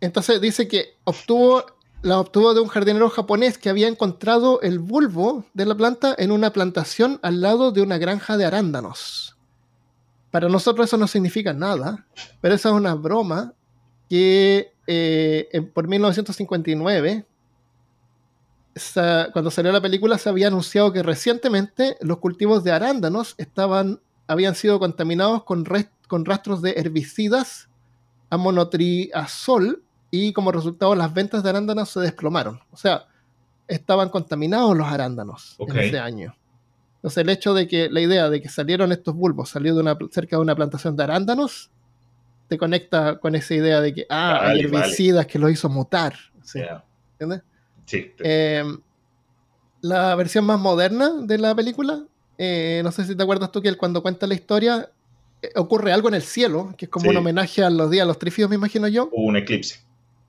entonces dice que obtuvo, la obtuvo de un jardinero japonés que había encontrado el bulbo de la planta en una plantación al lado de una granja de arándanos. Para nosotros eso no significa nada, pero esa es una broma que eh, en, por mil novecientos cincuenta y nueve, sa, cuando salió la película, se había anunciado que recientemente los cultivos de arándanos estaban, habían sido contaminados con, rest, con rastros de herbicidas, amonotriazol, y como resultado las ventas de arándanos se desplomaron. O sea, estaban contaminados los arándanos okay. en ese año. Entonces el hecho de que la idea de que salieron estos bulbos, salió de una, cerca de una plantación de arándanos, te conecta con esa idea de que ah, vale, hay herbicidas vale. que lo hizo mutar. ¿Sí? Yeah. ¿Entiendes? Sí. Eh, la versión más moderna de la película, eh, no sé si te acuerdas tú que cuando cuenta la historia eh, ocurre algo en el cielo, que es como sí. un homenaje a los días de los trífidos, me imagino yo. Hubo un eclipse.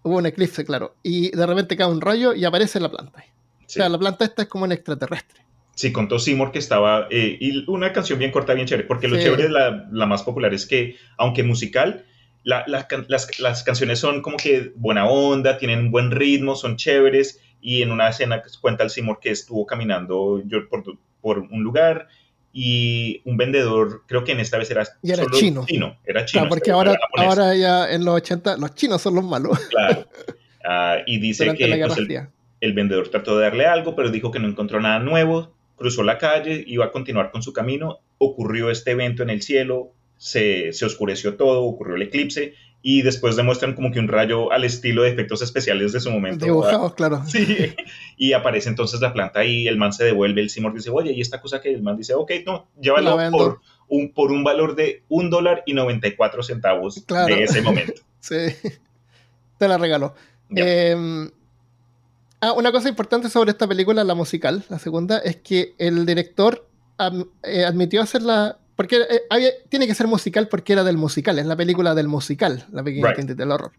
Hubo un eclipse, claro. Y de repente cae un rayo y aparece la planta. Sí. O sea, la planta esta es como un extraterrestre. Sí, contó Seymour que estaba... Eh, y una canción bien corta, bien chévere, porque lo sí. chévere de la, la más popular es que, aunque musical, la, la, las, las canciones son como que buena onda, tienen buen ritmo, son chéveres, y en una escena cuenta el Seymour que estuvo caminando yo por, por un lugar y un vendedor, creo que en esta vez era... Y era solo chino. chino. Era chino. Claro, porque ahora, ahora ya en los ochenta los chinos son los malos. Claro. Uh, y dice Durante que pues, el, el vendedor trató de darle algo, pero dijo que no encontró nada nuevo. Cruzó la calle, iba a continuar con su camino, ocurrió este evento en el cielo, se, se oscureció todo, ocurrió el eclipse, y después demuestran como que un rayo al estilo de efectos especiales de su momento. Dibujados, claro. Sí, y aparece entonces la planta y el man se devuelve, el Seymour dice, oye, y esta cosa que el man dice, ok, no, llévala por un, por un valor de un dólar y noventa y cuatro centavos claro. de ese momento. Sí, te la regaló. Yeah. Eh... Ah, una cosa importante sobre esta película, la musical, la segunda, es que el director am, eh, admitió hacerla, porque eh, había, tiene que ser musical porque era del musical, es la película del musical, la pequeña right. del horror,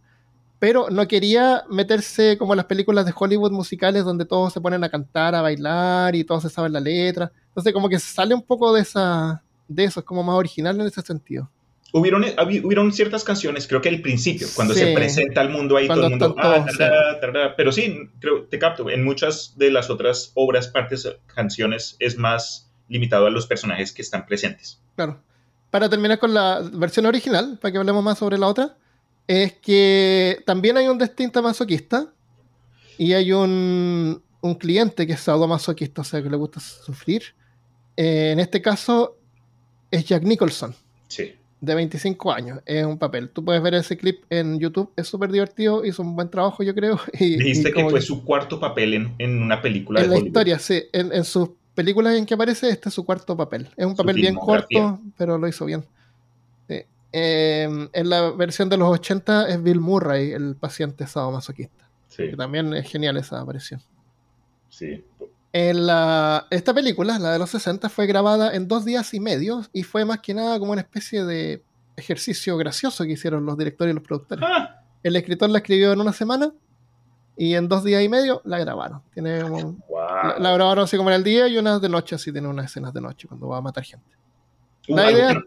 pero no quería meterse como las películas de Hollywood musicales donde todos se ponen a cantar, a bailar y todos se saben la letra, entonces como que sale un poco de, esa, de eso, es como más original en ese sentido. Hubieron, hubieron ciertas canciones, creo que al principio, cuando sí. se presenta al mundo ahí, cuando todo el mundo, ah, tarara, tarara. Pero sí, creo, te capto, en muchas de las otras obras, partes, canciones, es más limitado a los personajes que están presentes. Claro. Para terminar con la versión original, para que hablemos más sobre la otra, es que también hay un distinto masoquista y hay un, un cliente que es sadomasoquista, o sea, que le gusta sufrir. Eh, en este caso es Jack Nicholson. Sí. De veinticinco años, es un papel. Tú puedes ver ese clip en YouTube, es súper divertido, hizo un buen trabajo, yo creo. Y, Dijiste y que fue que... su cuarto papel en, en una película. En de la Hollywood. Historia, sí. En, en sus películas en que aparece, este es su cuarto papel. Es un papel bien corto, pero lo hizo bien. Sí. Eh, en la versión de los ochenta es Bill Murray, el paciente sadomasoquista. Sí. Que también es genial esa aparición. Sí. En la, esta película, la de los sesenta, fue grabada en dos días y medio y fue más que nada como una especie de ejercicio gracioso que hicieron los directores y los productores. ¡Ah! El escritor la escribió en una semana y en dos días y medio la grabaron. Tiene un, wow. la, la grabaron así como en el día y unas de noche, así tiene unas escenas de noche cuando va a matar gente. Uh, la idea, no,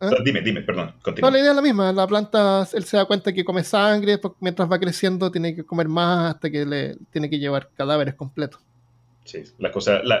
no. ¿Eh? Dime, dime, perdón, continúa. No, la idea es la misma. La planta, él se da cuenta que come sangre, después, mientras va creciendo tiene que comer más hasta que le tiene que llevar cadáveres completos. Sí, la cosa, la,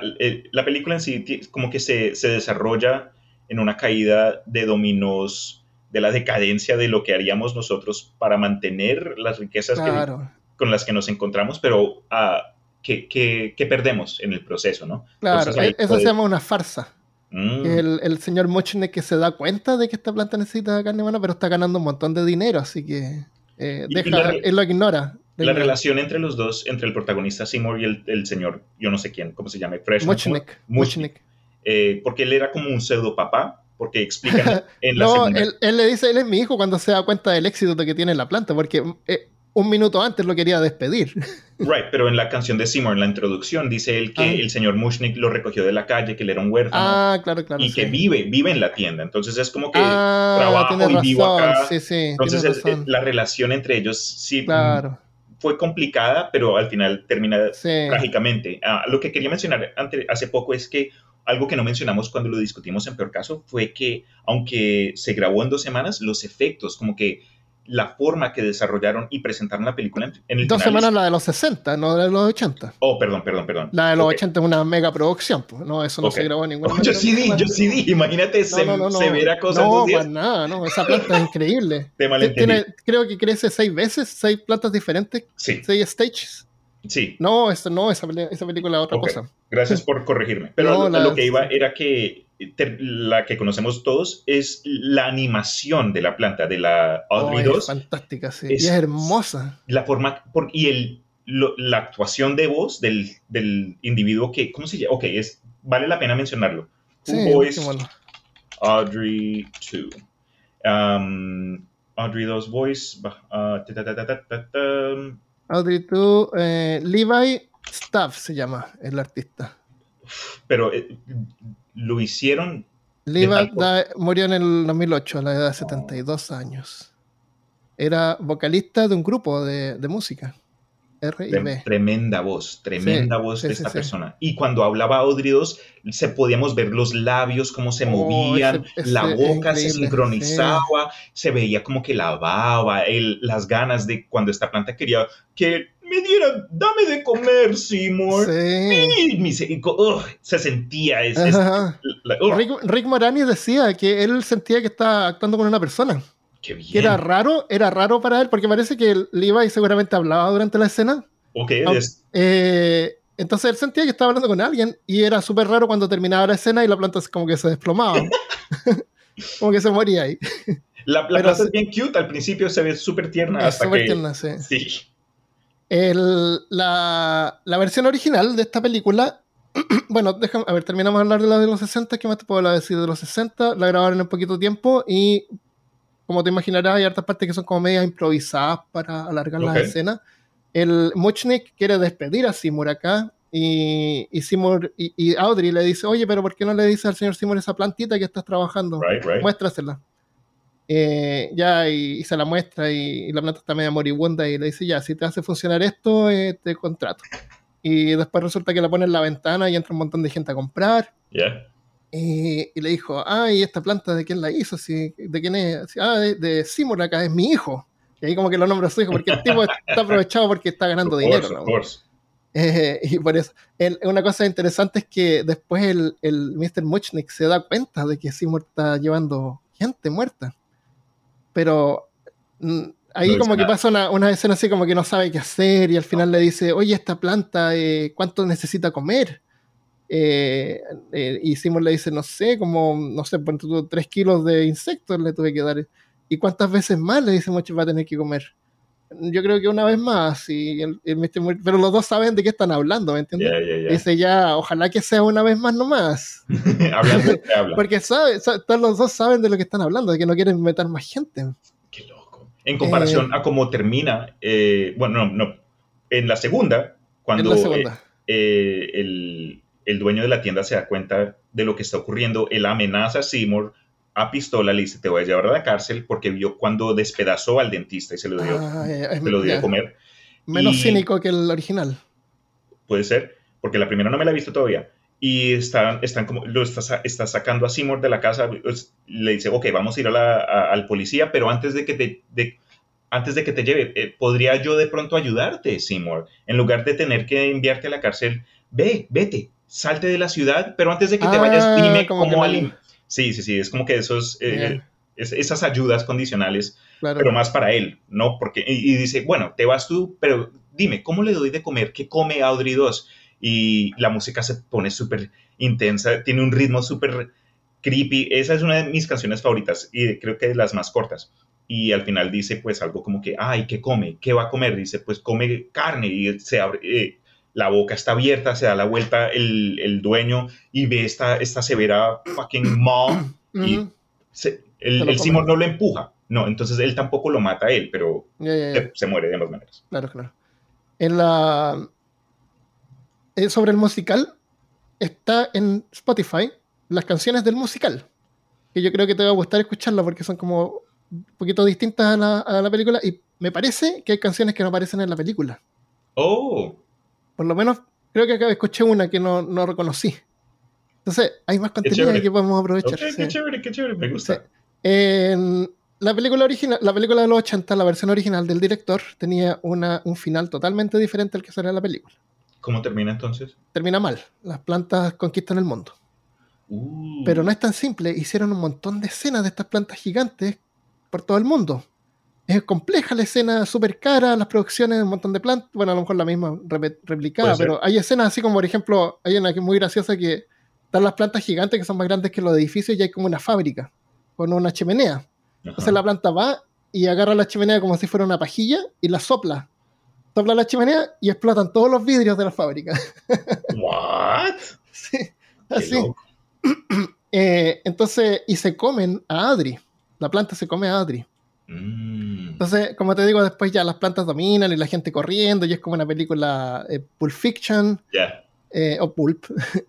la película en sí como que se, se desarrolla en una caída de dominós de la decadencia de lo que haríamos nosotros para mantener las riquezas claro. que, con las que nos encontramos, pero ah, que, que, que perdemos en el proceso, ¿no? Claro, entonces, ahí, eso de... se llama una farsa. Mm. El, el señor Mushnik que se da cuenta de que esta planta necesita carne humana, pero está ganando un montón de dinero, así que eh, deja, y la... él lo ignora. La relación entre los dos, entre el protagonista Seymour y el, el señor, yo no sé quién, ¿cómo se llama? Freshman. Mushnik. Mushnik. Eh, porque él era como un pseudo papá, porque explican en la no, segunda... No, él, él le dice, él es mi hijo cuando se da cuenta del éxito de que tiene la planta, porque eh, un minuto antes lo quería despedir. Right, pero en la canción de Seymour, en la introducción, dice él que ah. el señor Mushnik lo recogió de la calle, que él era un huérfano. Ah, claro, claro. Y sí. que vive, vive en la tienda. Entonces es como que ah, trabajo y razón, vivo acá. Sí, sí, entonces es, es, la relación entre ellos sí claro. fue complicada, pero al final termina sí. trágicamente. Ah, lo que quería mencionar ante, hace poco es que algo que no mencionamos cuando lo discutimos en Peor Caso fue que, aunque se grabó en dos semanas, los efectos, como que la forma que desarrollaron y presentaron la película en el final... Dos semanas la de los sesenta, no la de los ochenta. Oh, perdón, perdón, perdón. La de los okay. ochenta es una mega producción, pues. No, eso no okay. se grabó en ninguna... Oh, yo sí di, yo sí di. Imagínate, no, se, no, no, se verá cosas no, en dos días. No, nada, no. Esa planta es increíble. Te malentendí. Tiene, creo que crece seis veces, seis plantas diferentes. Sí. Seis stages. Sí. No, eso, no esa, esa película es otra okay. cosa. Gracias por corregirme. Pero no, a, a la, lo que iba era que te, la que conocemos todos es la animación de la planta, de la Audrey oh, dos. Es fantástica, sí. Es, y es hermosa. La forma por, y el, lo, la actuación de voz del, del individuo que... ¿Cómo se llama? Ok, es, vale la pena mencionarlo. Sí, voice, bueno. Audrey two. Um, Audrey dos voice. Uh, ta, ta, ta, ta, ta, ta. Audrey two, eh, Levi Staff se llama el artista. Pero eh, lo hicieron... Levi da, murió en el dos mil ocho a la edad de setenta y dos años. Era vocalista de un grupo de, de música. R I B. Tremenda voz, tremenda sí, voz de sí, esta sí, persona. Sí. Y cuando hablaba Audrey dos, se podíamos ver los labios, cómo se oh, movían, ese, ese la boca se sincronizaba, sí. se veía como que lavaba, el, las ganas de cuando esta planta quería que me dieran, dame de comer, Seymour. Sí. Y, y, y, uh, se sentía. Es, es, la, uh. Rick, Rick Moranis decía que él sentía que estaba actuando con una persona. Qué bien. Que era raro, era raro para él, porque parece que el Levi seguramente hablaba durante la escena. Ok, ah, es. Eh, entonces él sentía que estaba hablando con alguien y era súper raro cuando terminaba la escena y la planta como que se desplomaba. Como que se moría ahí. La, la planta es bien cute, al principio se ve súper tierna. Es súper tierna, sí. sí. El, la, la versión original de esta película... Bueno, déjame, a ver, terminamos de hablar de la de los sesenta, ¿qué más te puedo decir de los sesenta? La grabaron en un poquito tiempo y... Como te imaginarás, hay hartas partes que son como medias improvisadas para alargar okay. las escenas. El Mushnik quiere despedir a Seymour acá y, y, Seymour, y, y Audrey le dice, oye, pero ¿por qué no le dices al señor Seymour esa plantita que estás trabajando? Right, right. Muéstrasela. Eh, ya, y, y se la muestra y, y la planta está media moribunda y le dice, ya, si te hace funcionar esto, eh, te contrato. Y después resulta que la pone en la ventana y entra un montón de gente a comprar. Yeah. Y, y le dijo, ay, ¿esta planta de quién la hizo? ¿Sí? ¿De quién es? Ah, de, de Seymour acá, es mi hijo. Y ahí como que lo nombra su hijo, porque el tipo está aprovechado porque está ganando of dinero. Course, ¿no? Of eh, y por eso, el, una cosa interesante es que después el, el mister Mushnik se da cuenta de que Seymour está llevando gente muerta. Pero ahí no como que nada. Pasa una, una escena así como que no sabe qué hacer y al final no. le dice, oye, esta planta, eh, ¿cuánto necesita comer? Eh, eh, y Seymour le dice, no sé, como, no sé, por ejemplo, tres kilos de insectos le tuve que dar. ¿Y cuántas veces más? Le dice Mushnik, va a tener que comer. Yo creo que una vez más. Y el, el mister Mushnik, pero los dos saben de qué están hablando, ¿me entiendes? Yeah, yeah, yeah. Dice, ya, ojalá que sea una vez más nomás. Hablando, te habla. Porque sabe, sabe, los dos saben de lo que están hablando, de que no quieren meter más gente. Qué loco. En comparación eh, a cómo termina, eh, bueno, no, no, en la segunda, cuando la segunda. Eh, eh, el... el dueño de la tienda se da cuenta de lo que está ocurriendo, él amenaza a Seymour a pistola, le dice, te voy a llevar a la cárcel porque vio cuando despedazó al dentista y se lo dio, ah, es, se lo dio a comer. Menos y, cínico que el original. Puede ser, porque la primera no me la he visto todavía. Y están, están como, lo está, está sacando a Seymour de la casa, le dice, ok, vamos a ir a la, a, al policía, pero antes de que te... De, antes de que te lleve, eh, ¿podría yo de pronto ayudarte, Seymour? En lugar de tener que enviarte a la cárcel, ve, vete. Salte de la ciudad, pero antes de que te ah, vayas, dime cómo alguien... Sí, sí, sí, es como que esos, eh, es, esas ayudas condicionales, claro. pero más para él, ¿no? Porque, y, y dice, bueno, te vas tú, pero dime, ¿cómo le doy de comer? ¿Qué come Audrey dos? Y la música se pone súper intensa, tiene un ritmo súper creepy. Esa es una de mis canciones favoritas y creo que es las más cortas. Y al final dice, pues, algo como que, ay, ¿qué come? ¿Qué va a comer? Dice, pues, come carne y se abre... Eh, la boca está abierta, se da la vuelta el, el dueño y ve esta, esta severa fucking mom y se, el, el Seymour no lo empuja, No, entonces él tampoco lo mata a él, pero yeah, yeah, yeah. Se, se muere de ambas maneras. Claro, claro. En la... Sobre el musical, está en Spotify las canciones del musical, que yo creo que te va a gustar escucharlas porque son como un poquito distintas a la, a la película, y me parece que hay canciones que no aparecen en la película. ¡Oh! Por lo menos creo que acá escuché una que no, no reconocí. Entonces, hay más contenido que podemos aprovechar. Okay, sí. ¡Qué chévere, qué chévere! Me gusta. Sí. En la película original, la película de los ochenta, la versión original del director, tenía una, un final totalmente diferente al que será la película. ¿Cómo termina entonces? Termina mal. Las plantas conquistan el mundo. Uh. Pero no es tan simple. Hicieron un montón de escenas de estas plantas gigantes por todo el mundo. Es compleja la escena, súper cara, las producciones de un montón de plantas. Bueno, a lo mejor la misma re- replicada, pero hay escenas así como, por ejemplo, hay una que es muy graciosa que están las plantas gigantes que son más grandes que los edificios y hay como una fábrica con una chimenea. Ajá. Entonces la planta va y agarra la chimenea como si fuera una pajilla y la sopla. Sopla la chimenea y explotan todos los vidrios de la fábrica. ¿What? Sí, así. Eh, entonces, y se comen a Audrey. La planta se come a Audrey. Mm. Entonces, como te digo, después ya las plantas dominan y la gente corriendo y es como una película eh, Pulp Fiction yeah. eh, o Pulp.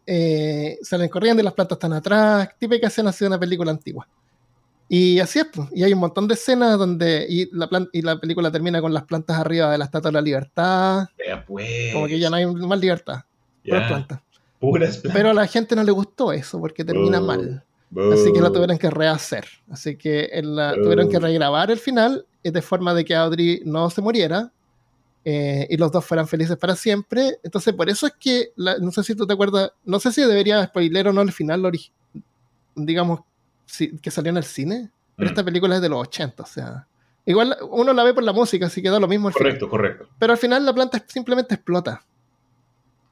eh, salen corriendo y las plantas están atrás. Típica escena de una película antigua. Y así es, pues. Y hay un montón de escenas donde y la, plan- y la película termina con las plantas arriba de la Estatua de la Libertad. Yeah, pues. Como que ya no hay más libertad. Yeah. Puras plantas. Puras plantas. Pero a la gente no le gustó eso porque termina uh, mal. Uh, así que lo tuvieron que rehacer. Así que en la, uh, tuvieron que regrabar el final de forma de que Audrey no se muriera eh, y los dos fueran felices para siempre. Entonces, por eso es que, la, no sé si tú te acuerdas, no sé si debería spoiler o no el final, ori- digamos, que salió en el cine, pero mm. esta película es de los ochenta, o sea, igual uno la ve por la música, así que da lo mismo al correcto, final. Correcto. Pero al final la planta simplemente explota.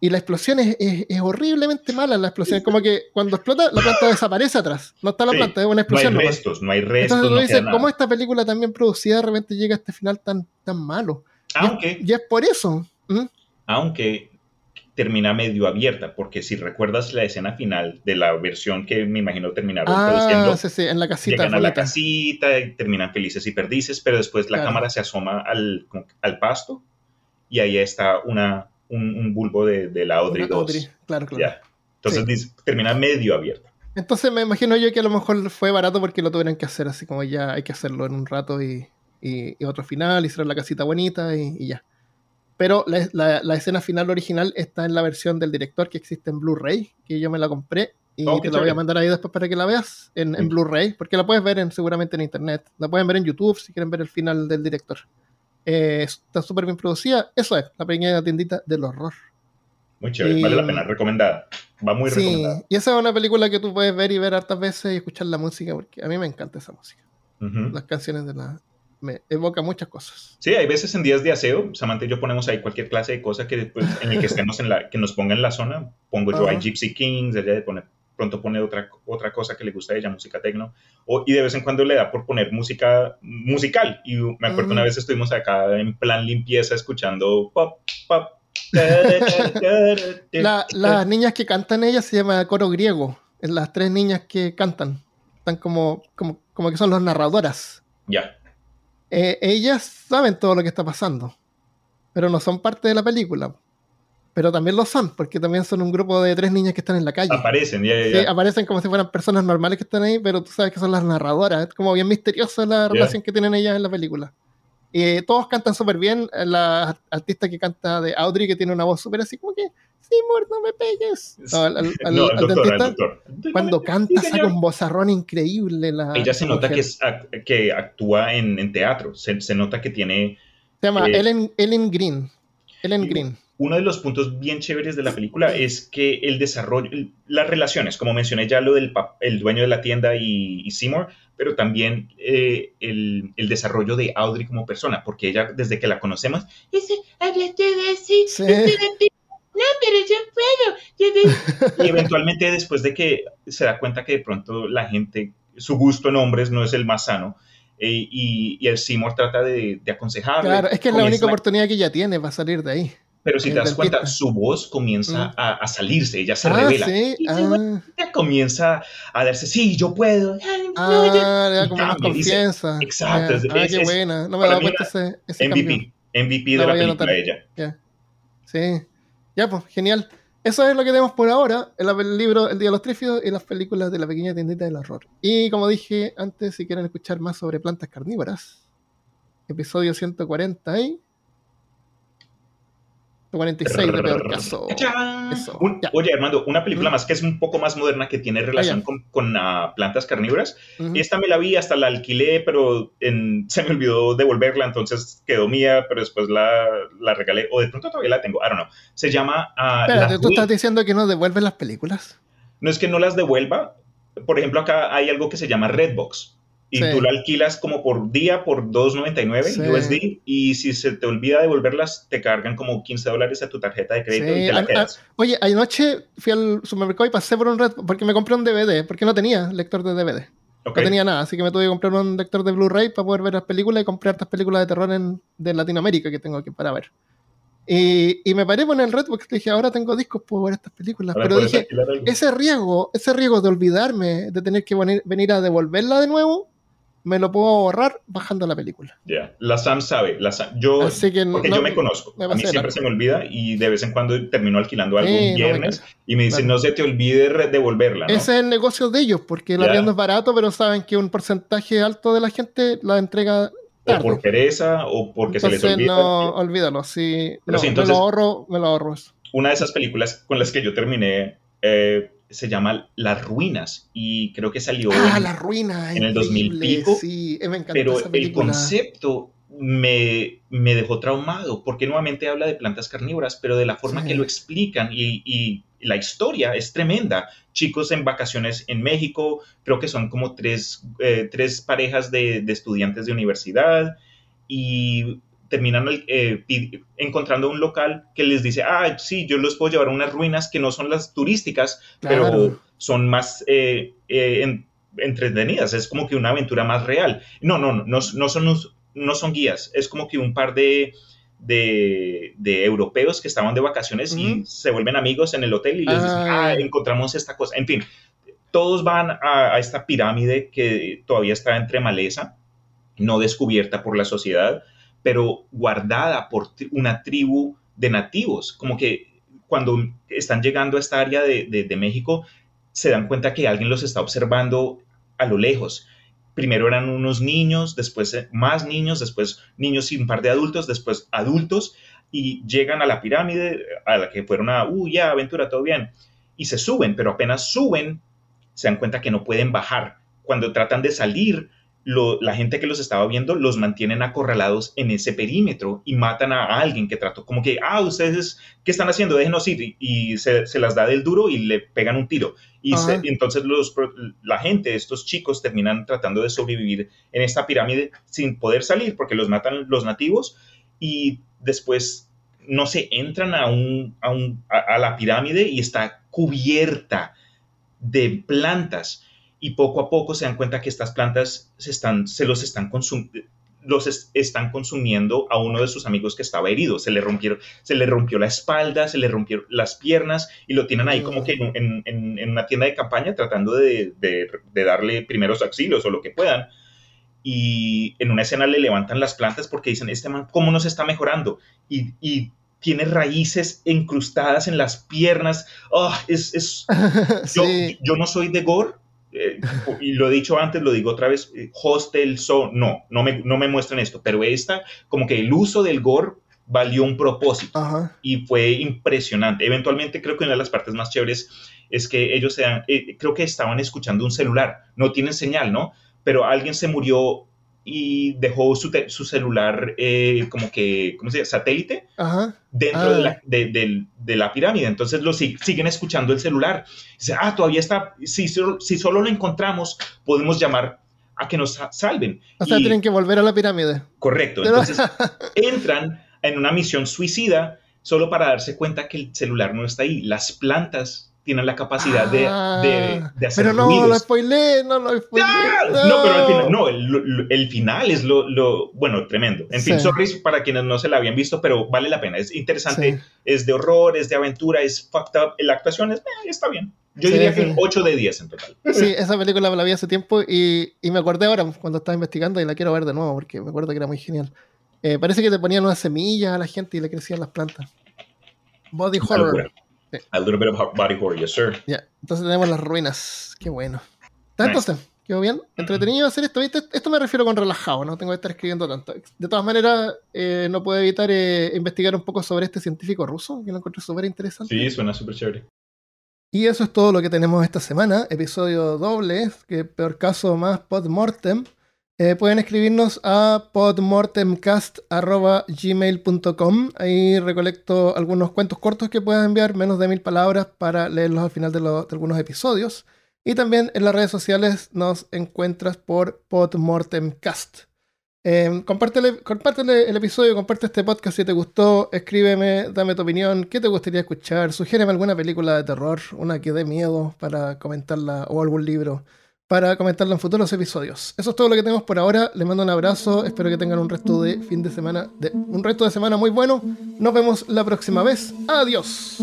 Y la explosión es, es, es horriblemente mala, la explosión, como que cuando explota la planta desaparece atrás, no está la sí. planta, es una explosión. No hay restos, no hay restos. Entonces tú no dices, ¿cómo esta película también producida de repente llega a este final tan, tan malo? Aunque. Y es, y es por eso. ¿Mm? Aunque termina medio abierta, porque si recuerdas la escena final de la versión que me imagino terminaron ah, produciendo, sí, sí, en la casita, llegan a la casita y terminan felices y perdices, pero después la claro. cámara se asoma al, al pasto y ahí está una, un, un bulbo de, de la Audrey dos. Audrey, claro, claro. Ya. Entonces sí. termina medio abierta. Entonces me imagino yo que a lo mejor fue barato porque lo tuvieron que hacer así como ya hay que hacerlo en un rato y, y, y otro final, y cerrar la casita bonita y, y ya. Pero la, la, la escena final original está en la versión del director que existe en Blu-ray, que yo me la compré y oh, te la voy a mandar ahí después para que la veas en, en Blu-ray, porque la puedes ver en, seguramente en internet. La pueden ver en YouTube si quieren ver el final del director. Eh, está súper bien producida. Eso es, la pequeña tiendita del horror. Muy chévere, y, vale la pena, recomendada. Va muy sí, recomendada. Y esa es una película que tú puedes ver y ver hartas veces y escuchar la música, porque a mí me encanta esa música. Uh-huh. Las canciones de la... me evoca muchas cosas. Sí, hay veces en días de aseo, Samantha y yo ponemos ahí cualquier clase de cosa que pues, en el que estemos en la, que nos ponga en la zona, pongo yo uh-huh. a Gypsy Kings, ella de poner, pronto pone otra, otra cosa que le gusta a ella, música techno, o, y de vez en cuando le da por poner música musical, y me acuerdo uh-huh. una vez estuvimos acá en plan limpieza escuchando pop, pop. la, las niñas que cantan ellas se llama coro griego, las tres niñas que cantan, están como, como, como que son las narradoras. Ya. Yeah. Eh, ellas saben todo lo que está pasando, pero no son parte de la película, pero también lo son, porque también son un grupo de tres niñas que están en la calle. Aparecen, ya, ya, sí, ya. Aparecen como si fueran personas normales que están ahí, pero tú sabes que son las narradoras. Es como bien misteriosa la relación yeah. que tienen ellas en la película. Eh, todos cantan súper bien. La artista que canta de Audrey, que tiene una voz súper así como que Seymour, no me pegues. No, al, al, al, no, al, al doctor, dentista, al doctor. Cuando canta, sí, saca un bozarrón increíble. La, Ella se la nota que, es, que actúa en, en teatro. Se, se nota que tiene... Se llama eh, Ellen, Ellen Green. Ellen Green. Uno de los puntos bien chéveres de la película es que el desarrollo, el, las relaciones, como mencioné ya lo del pap- el dueño de la tienda y, y Seymour, pero también eh, el, el desarrollo de Audrey como persona, porque ella, desde que la conocemos, dice, habla todo así, sí. No, pero yo puedo. Yo te... Y eventualmente, después de que se da cuenta que de pronto la gente, su gusto en hombres no es el más sano, eh, y, y el Seymour trata de, de aconsejarle. Claro, es que es la única la... oportunidad que ella tiene para salir de ahí. Pero si te das cuenta, su voz comienza a, a salirse, ella se ah, revela. ¿Sí? Y ah. Ella comienza a darse, sí, yo puedo. Ah, ya como más confianza. Exacto. Yeah. Ah, es, qué es, buena. No me daba cuenta ese, ese M V P, cambio. M V P de la película de ella. Yeah. Sí. Ya, pues, genial. Eso es lo que tenemos por ahora, el, el libro El día de los trífidos y las películas de la pequeña tiendita del horror. Y como dije antes, si quieren escuchar más sobre plantas carnívoras, episodio ciento cuarenta y... ciento cuarenta y seis de Peor Caso. Eso, un, oye, Armando, una película mm. más que es un poco más moderna que tiene relación oh, yeah. con, con uh, plantas carnívoras. Mm-hmm. Esta me la vi, hasta la alquilé, pero en, se me olvidó devolverla, entonces quedó mía, pero después la, la regalé. O de pronto todavía la tengo, I don't know. Se llama... Uh, Espérate, ¿tú Ruinas. Estás diciendo que no devuelven las películas? No es que no las devuelva. Por ejemplo, acá hay algo que se llama Redbox. Y sí. tú la alquilas como por día, por dos noventa y nueve sí. U S D, y si se te olvida devolverlas, te cargan como quince dólares a tu tarjeta de crédito sí. y te la quedas. Oye, anoche fui al supermercado y pasé por un red, porque me compré un D V D, porque no tenía lector de D V D. Okay. No tenía nada, así que me tuve que comprar un lector de Blu-ray para poder ver las películas y comprar estas películas de terror en, de Latinoamérica que tengo aquí para ver. Y, y me paré por el Redbox y dije, ahora tengo discos, puedo ver estas películas. Ahora, pero dije, ese riesgo, ese riesgo de olvidarme, de tener que venir, venir a devolverla de nuevo, me lo puedo ahorrar bajando la película. Ya, yeah. la Sam sabe, la Sam. Yo, Así que porque no, yo me conozco, me a mí siempre se me olvida y de vez en cuando termino alquilando algo eh, un viernes no me y me dicen, vale. no se te olvide devolverla, ¿no? Ese es el negocio de ellos, porque el yeah. arriendo es barato, pero saben que un porcentaje alto de la gente la entrega tarde. O por pereza, o porque entonces, se les olvida. No, olvídalo, sí, pero no, sí entonces, me lo ahorro, me lo ahorro eso. Una de esas películas con las que yo terminé... Eh, se llama Las Ruinas y creo que salió ah, en, la ruina, en el dos mil pico, sí, me encantó pero esa el concepto me, me dejó traumado porque nuevamente habla de plantas carnívoras, pero de la forma sí. que lo explican y, y la historia es tremenda. Chicos en vacaciones en México, creo que son como tres, eh, tres parejas de, de estudiantes de universidad y... terminan eh, encontrando un local que les dice, ah, sí, yo los puedo llevar a unas ruinas que no son las turísticas, claro. pero son más eh, eh, en, entretenidas, es como que una aventura más real. No, no, no, no, no, son, no son guías, es como que un par de, de, de europeos que estaban de vacaciones uh-huh. y se vuelven amigos en el hotel y les dicen, ah, ah encontramos esta cosa. En fin, todos van a, a esta pirámide que todavía está entre maleza, no descubierta por la sociedad, pero guardada por una tribu de nativos, como que cuando están llegando a esta área de, de, de México, se dan cuenta que alguien los está observando a lo lejos. Primero eran unos niños, después más niños, después niños y un par de adultos, después adultos, y llegan a la pirámide a la que fueron a, uh, ya, yeah, aventura, todo bien, y se suben, pero apenas suben, se dan cuenta que no pueden bajar. Cuando tratan de salir, Lo, la gente que los estaba viendo los mantienen acorralados en ese perímetro y matan a alguien que trató como que, ah, ustedes, ¿qué están haciendo? Déjenos ir. Y se, se las da del duro y le pegan un tiro. Y, se, y entonces los, la gente, estos chicos, terminan tratando de sobrevivir en esta pirámide sin poder salir porque los matan los nativos y después, no sé, entran a, un, a, un, a, a la pirámide y está cubierta de plantas. Y poco a poco se dan cuenta que estas plantas se, están, se los, están consum los es están consumiendo a uno de sus amigos que estaba herido. Se le, rompieron, se le rompió la espalda, se le rompieron las piernas y lo tienen ahí como que en, en, en una tienda de campaña tratando de, de, de darle primeros auxilios o lo que puedan. Y en una escena le levantan las plantas porque dicen, este man, ¿cómo nos está mejorando? Y... y tiene raíces encrustadas en las piernas. Oh, es, es, yo, sí. yo no soy de gore. Eh, y lo he dicho antes, lo digo otra vez, Hostel, so, no, no me, no me muestran esto, pero esta, como que el uso del gore valió un propósito. Ajá. Y fue impresionante. Eventualmente creo que una de las partes más chéveres es que ellos se dan, eh, creo que estaban escuchando un celular, no tienen señal, ¿no? Pero alguien se murió y dejó su, te, su celular eh, como que, ¿cómo se llama? Satélite. Ajá. Dentro ah. de, la, de, de, de la pirámide, entonces lo sig siguen escuchando el celular, dice, ah, todavía está, si, si solo lo encontramos podemos llamar a que nos salven. O sea, y, tienen que volver a la pirámide. Correcto, pero... entonces entran en una misión suicida solo para darse cuenta que el celular no está ahí, las plantas tienen la capacidad de, ah, de, de hacer pero no, ruidos. Lo spoilé, no lo spoilé, no. no, pero al final, no, el, el final es lo, lo, bueno, tremendo. En sí. fin, sorry para quienes no se la habían visto, pero vale la pena, es interesante, sí. es de horror, es de aventura, es fucked up, la actuación es, eh, está bien. Yo sí, diría sí. que ocho de diez en total. Sí, esa película la vi hace tiempo y, y me acordé ahora cuando estaba investigando y la quiero ver de nuevo porque me acuerdo que era muy genial. Eh, parece que te ponían unas semillas a la gente y le crecían las plantas. Body horror. Sí. A little bit of body horror, yes sir. Yeah. Entonces tenemos Las Ruinas, qué bueno. Entonces, ¿quedó bien? Entretenido hacer esto, ¿viste? Esto me refiero con relajado, no tengo que estar escribiendo tanto. De todas maneras, eh, no puedo evitar eh, investigar un poco sobre este científico ruso, que lo encontré súper interesante. Sí, suena súper chévere. Y eso es todo lo que tenemos esta semana, episodio doble, que peor caso más Podmortem. Eh, pueden escribirnos a podmortemcast arroba gmail punto com. Ahí recolecto algunos cuentos cortos que puedas enviar, menos de mil palabras, para leerlos al final de, lo, de algunos episodios. Y también en las redes sociales nos encuentras por podmortemcast. Eh, compártele, compártele el episodio, comparte este podcast si te gustó, escríbeme, dame tu opinión, qué te gustaría escuchar, sugiéreme alguna película de terror, una que dé miedo para comentarla, o algún libro para comentarlo en futuros episodios. Eso es todo lo que tenemos por ahora. Les mando un abrazo. Espero que tengan un resto de fin de semana, de, un resto de semana muy bueno. Nos vemos la próxima vez. Adiós.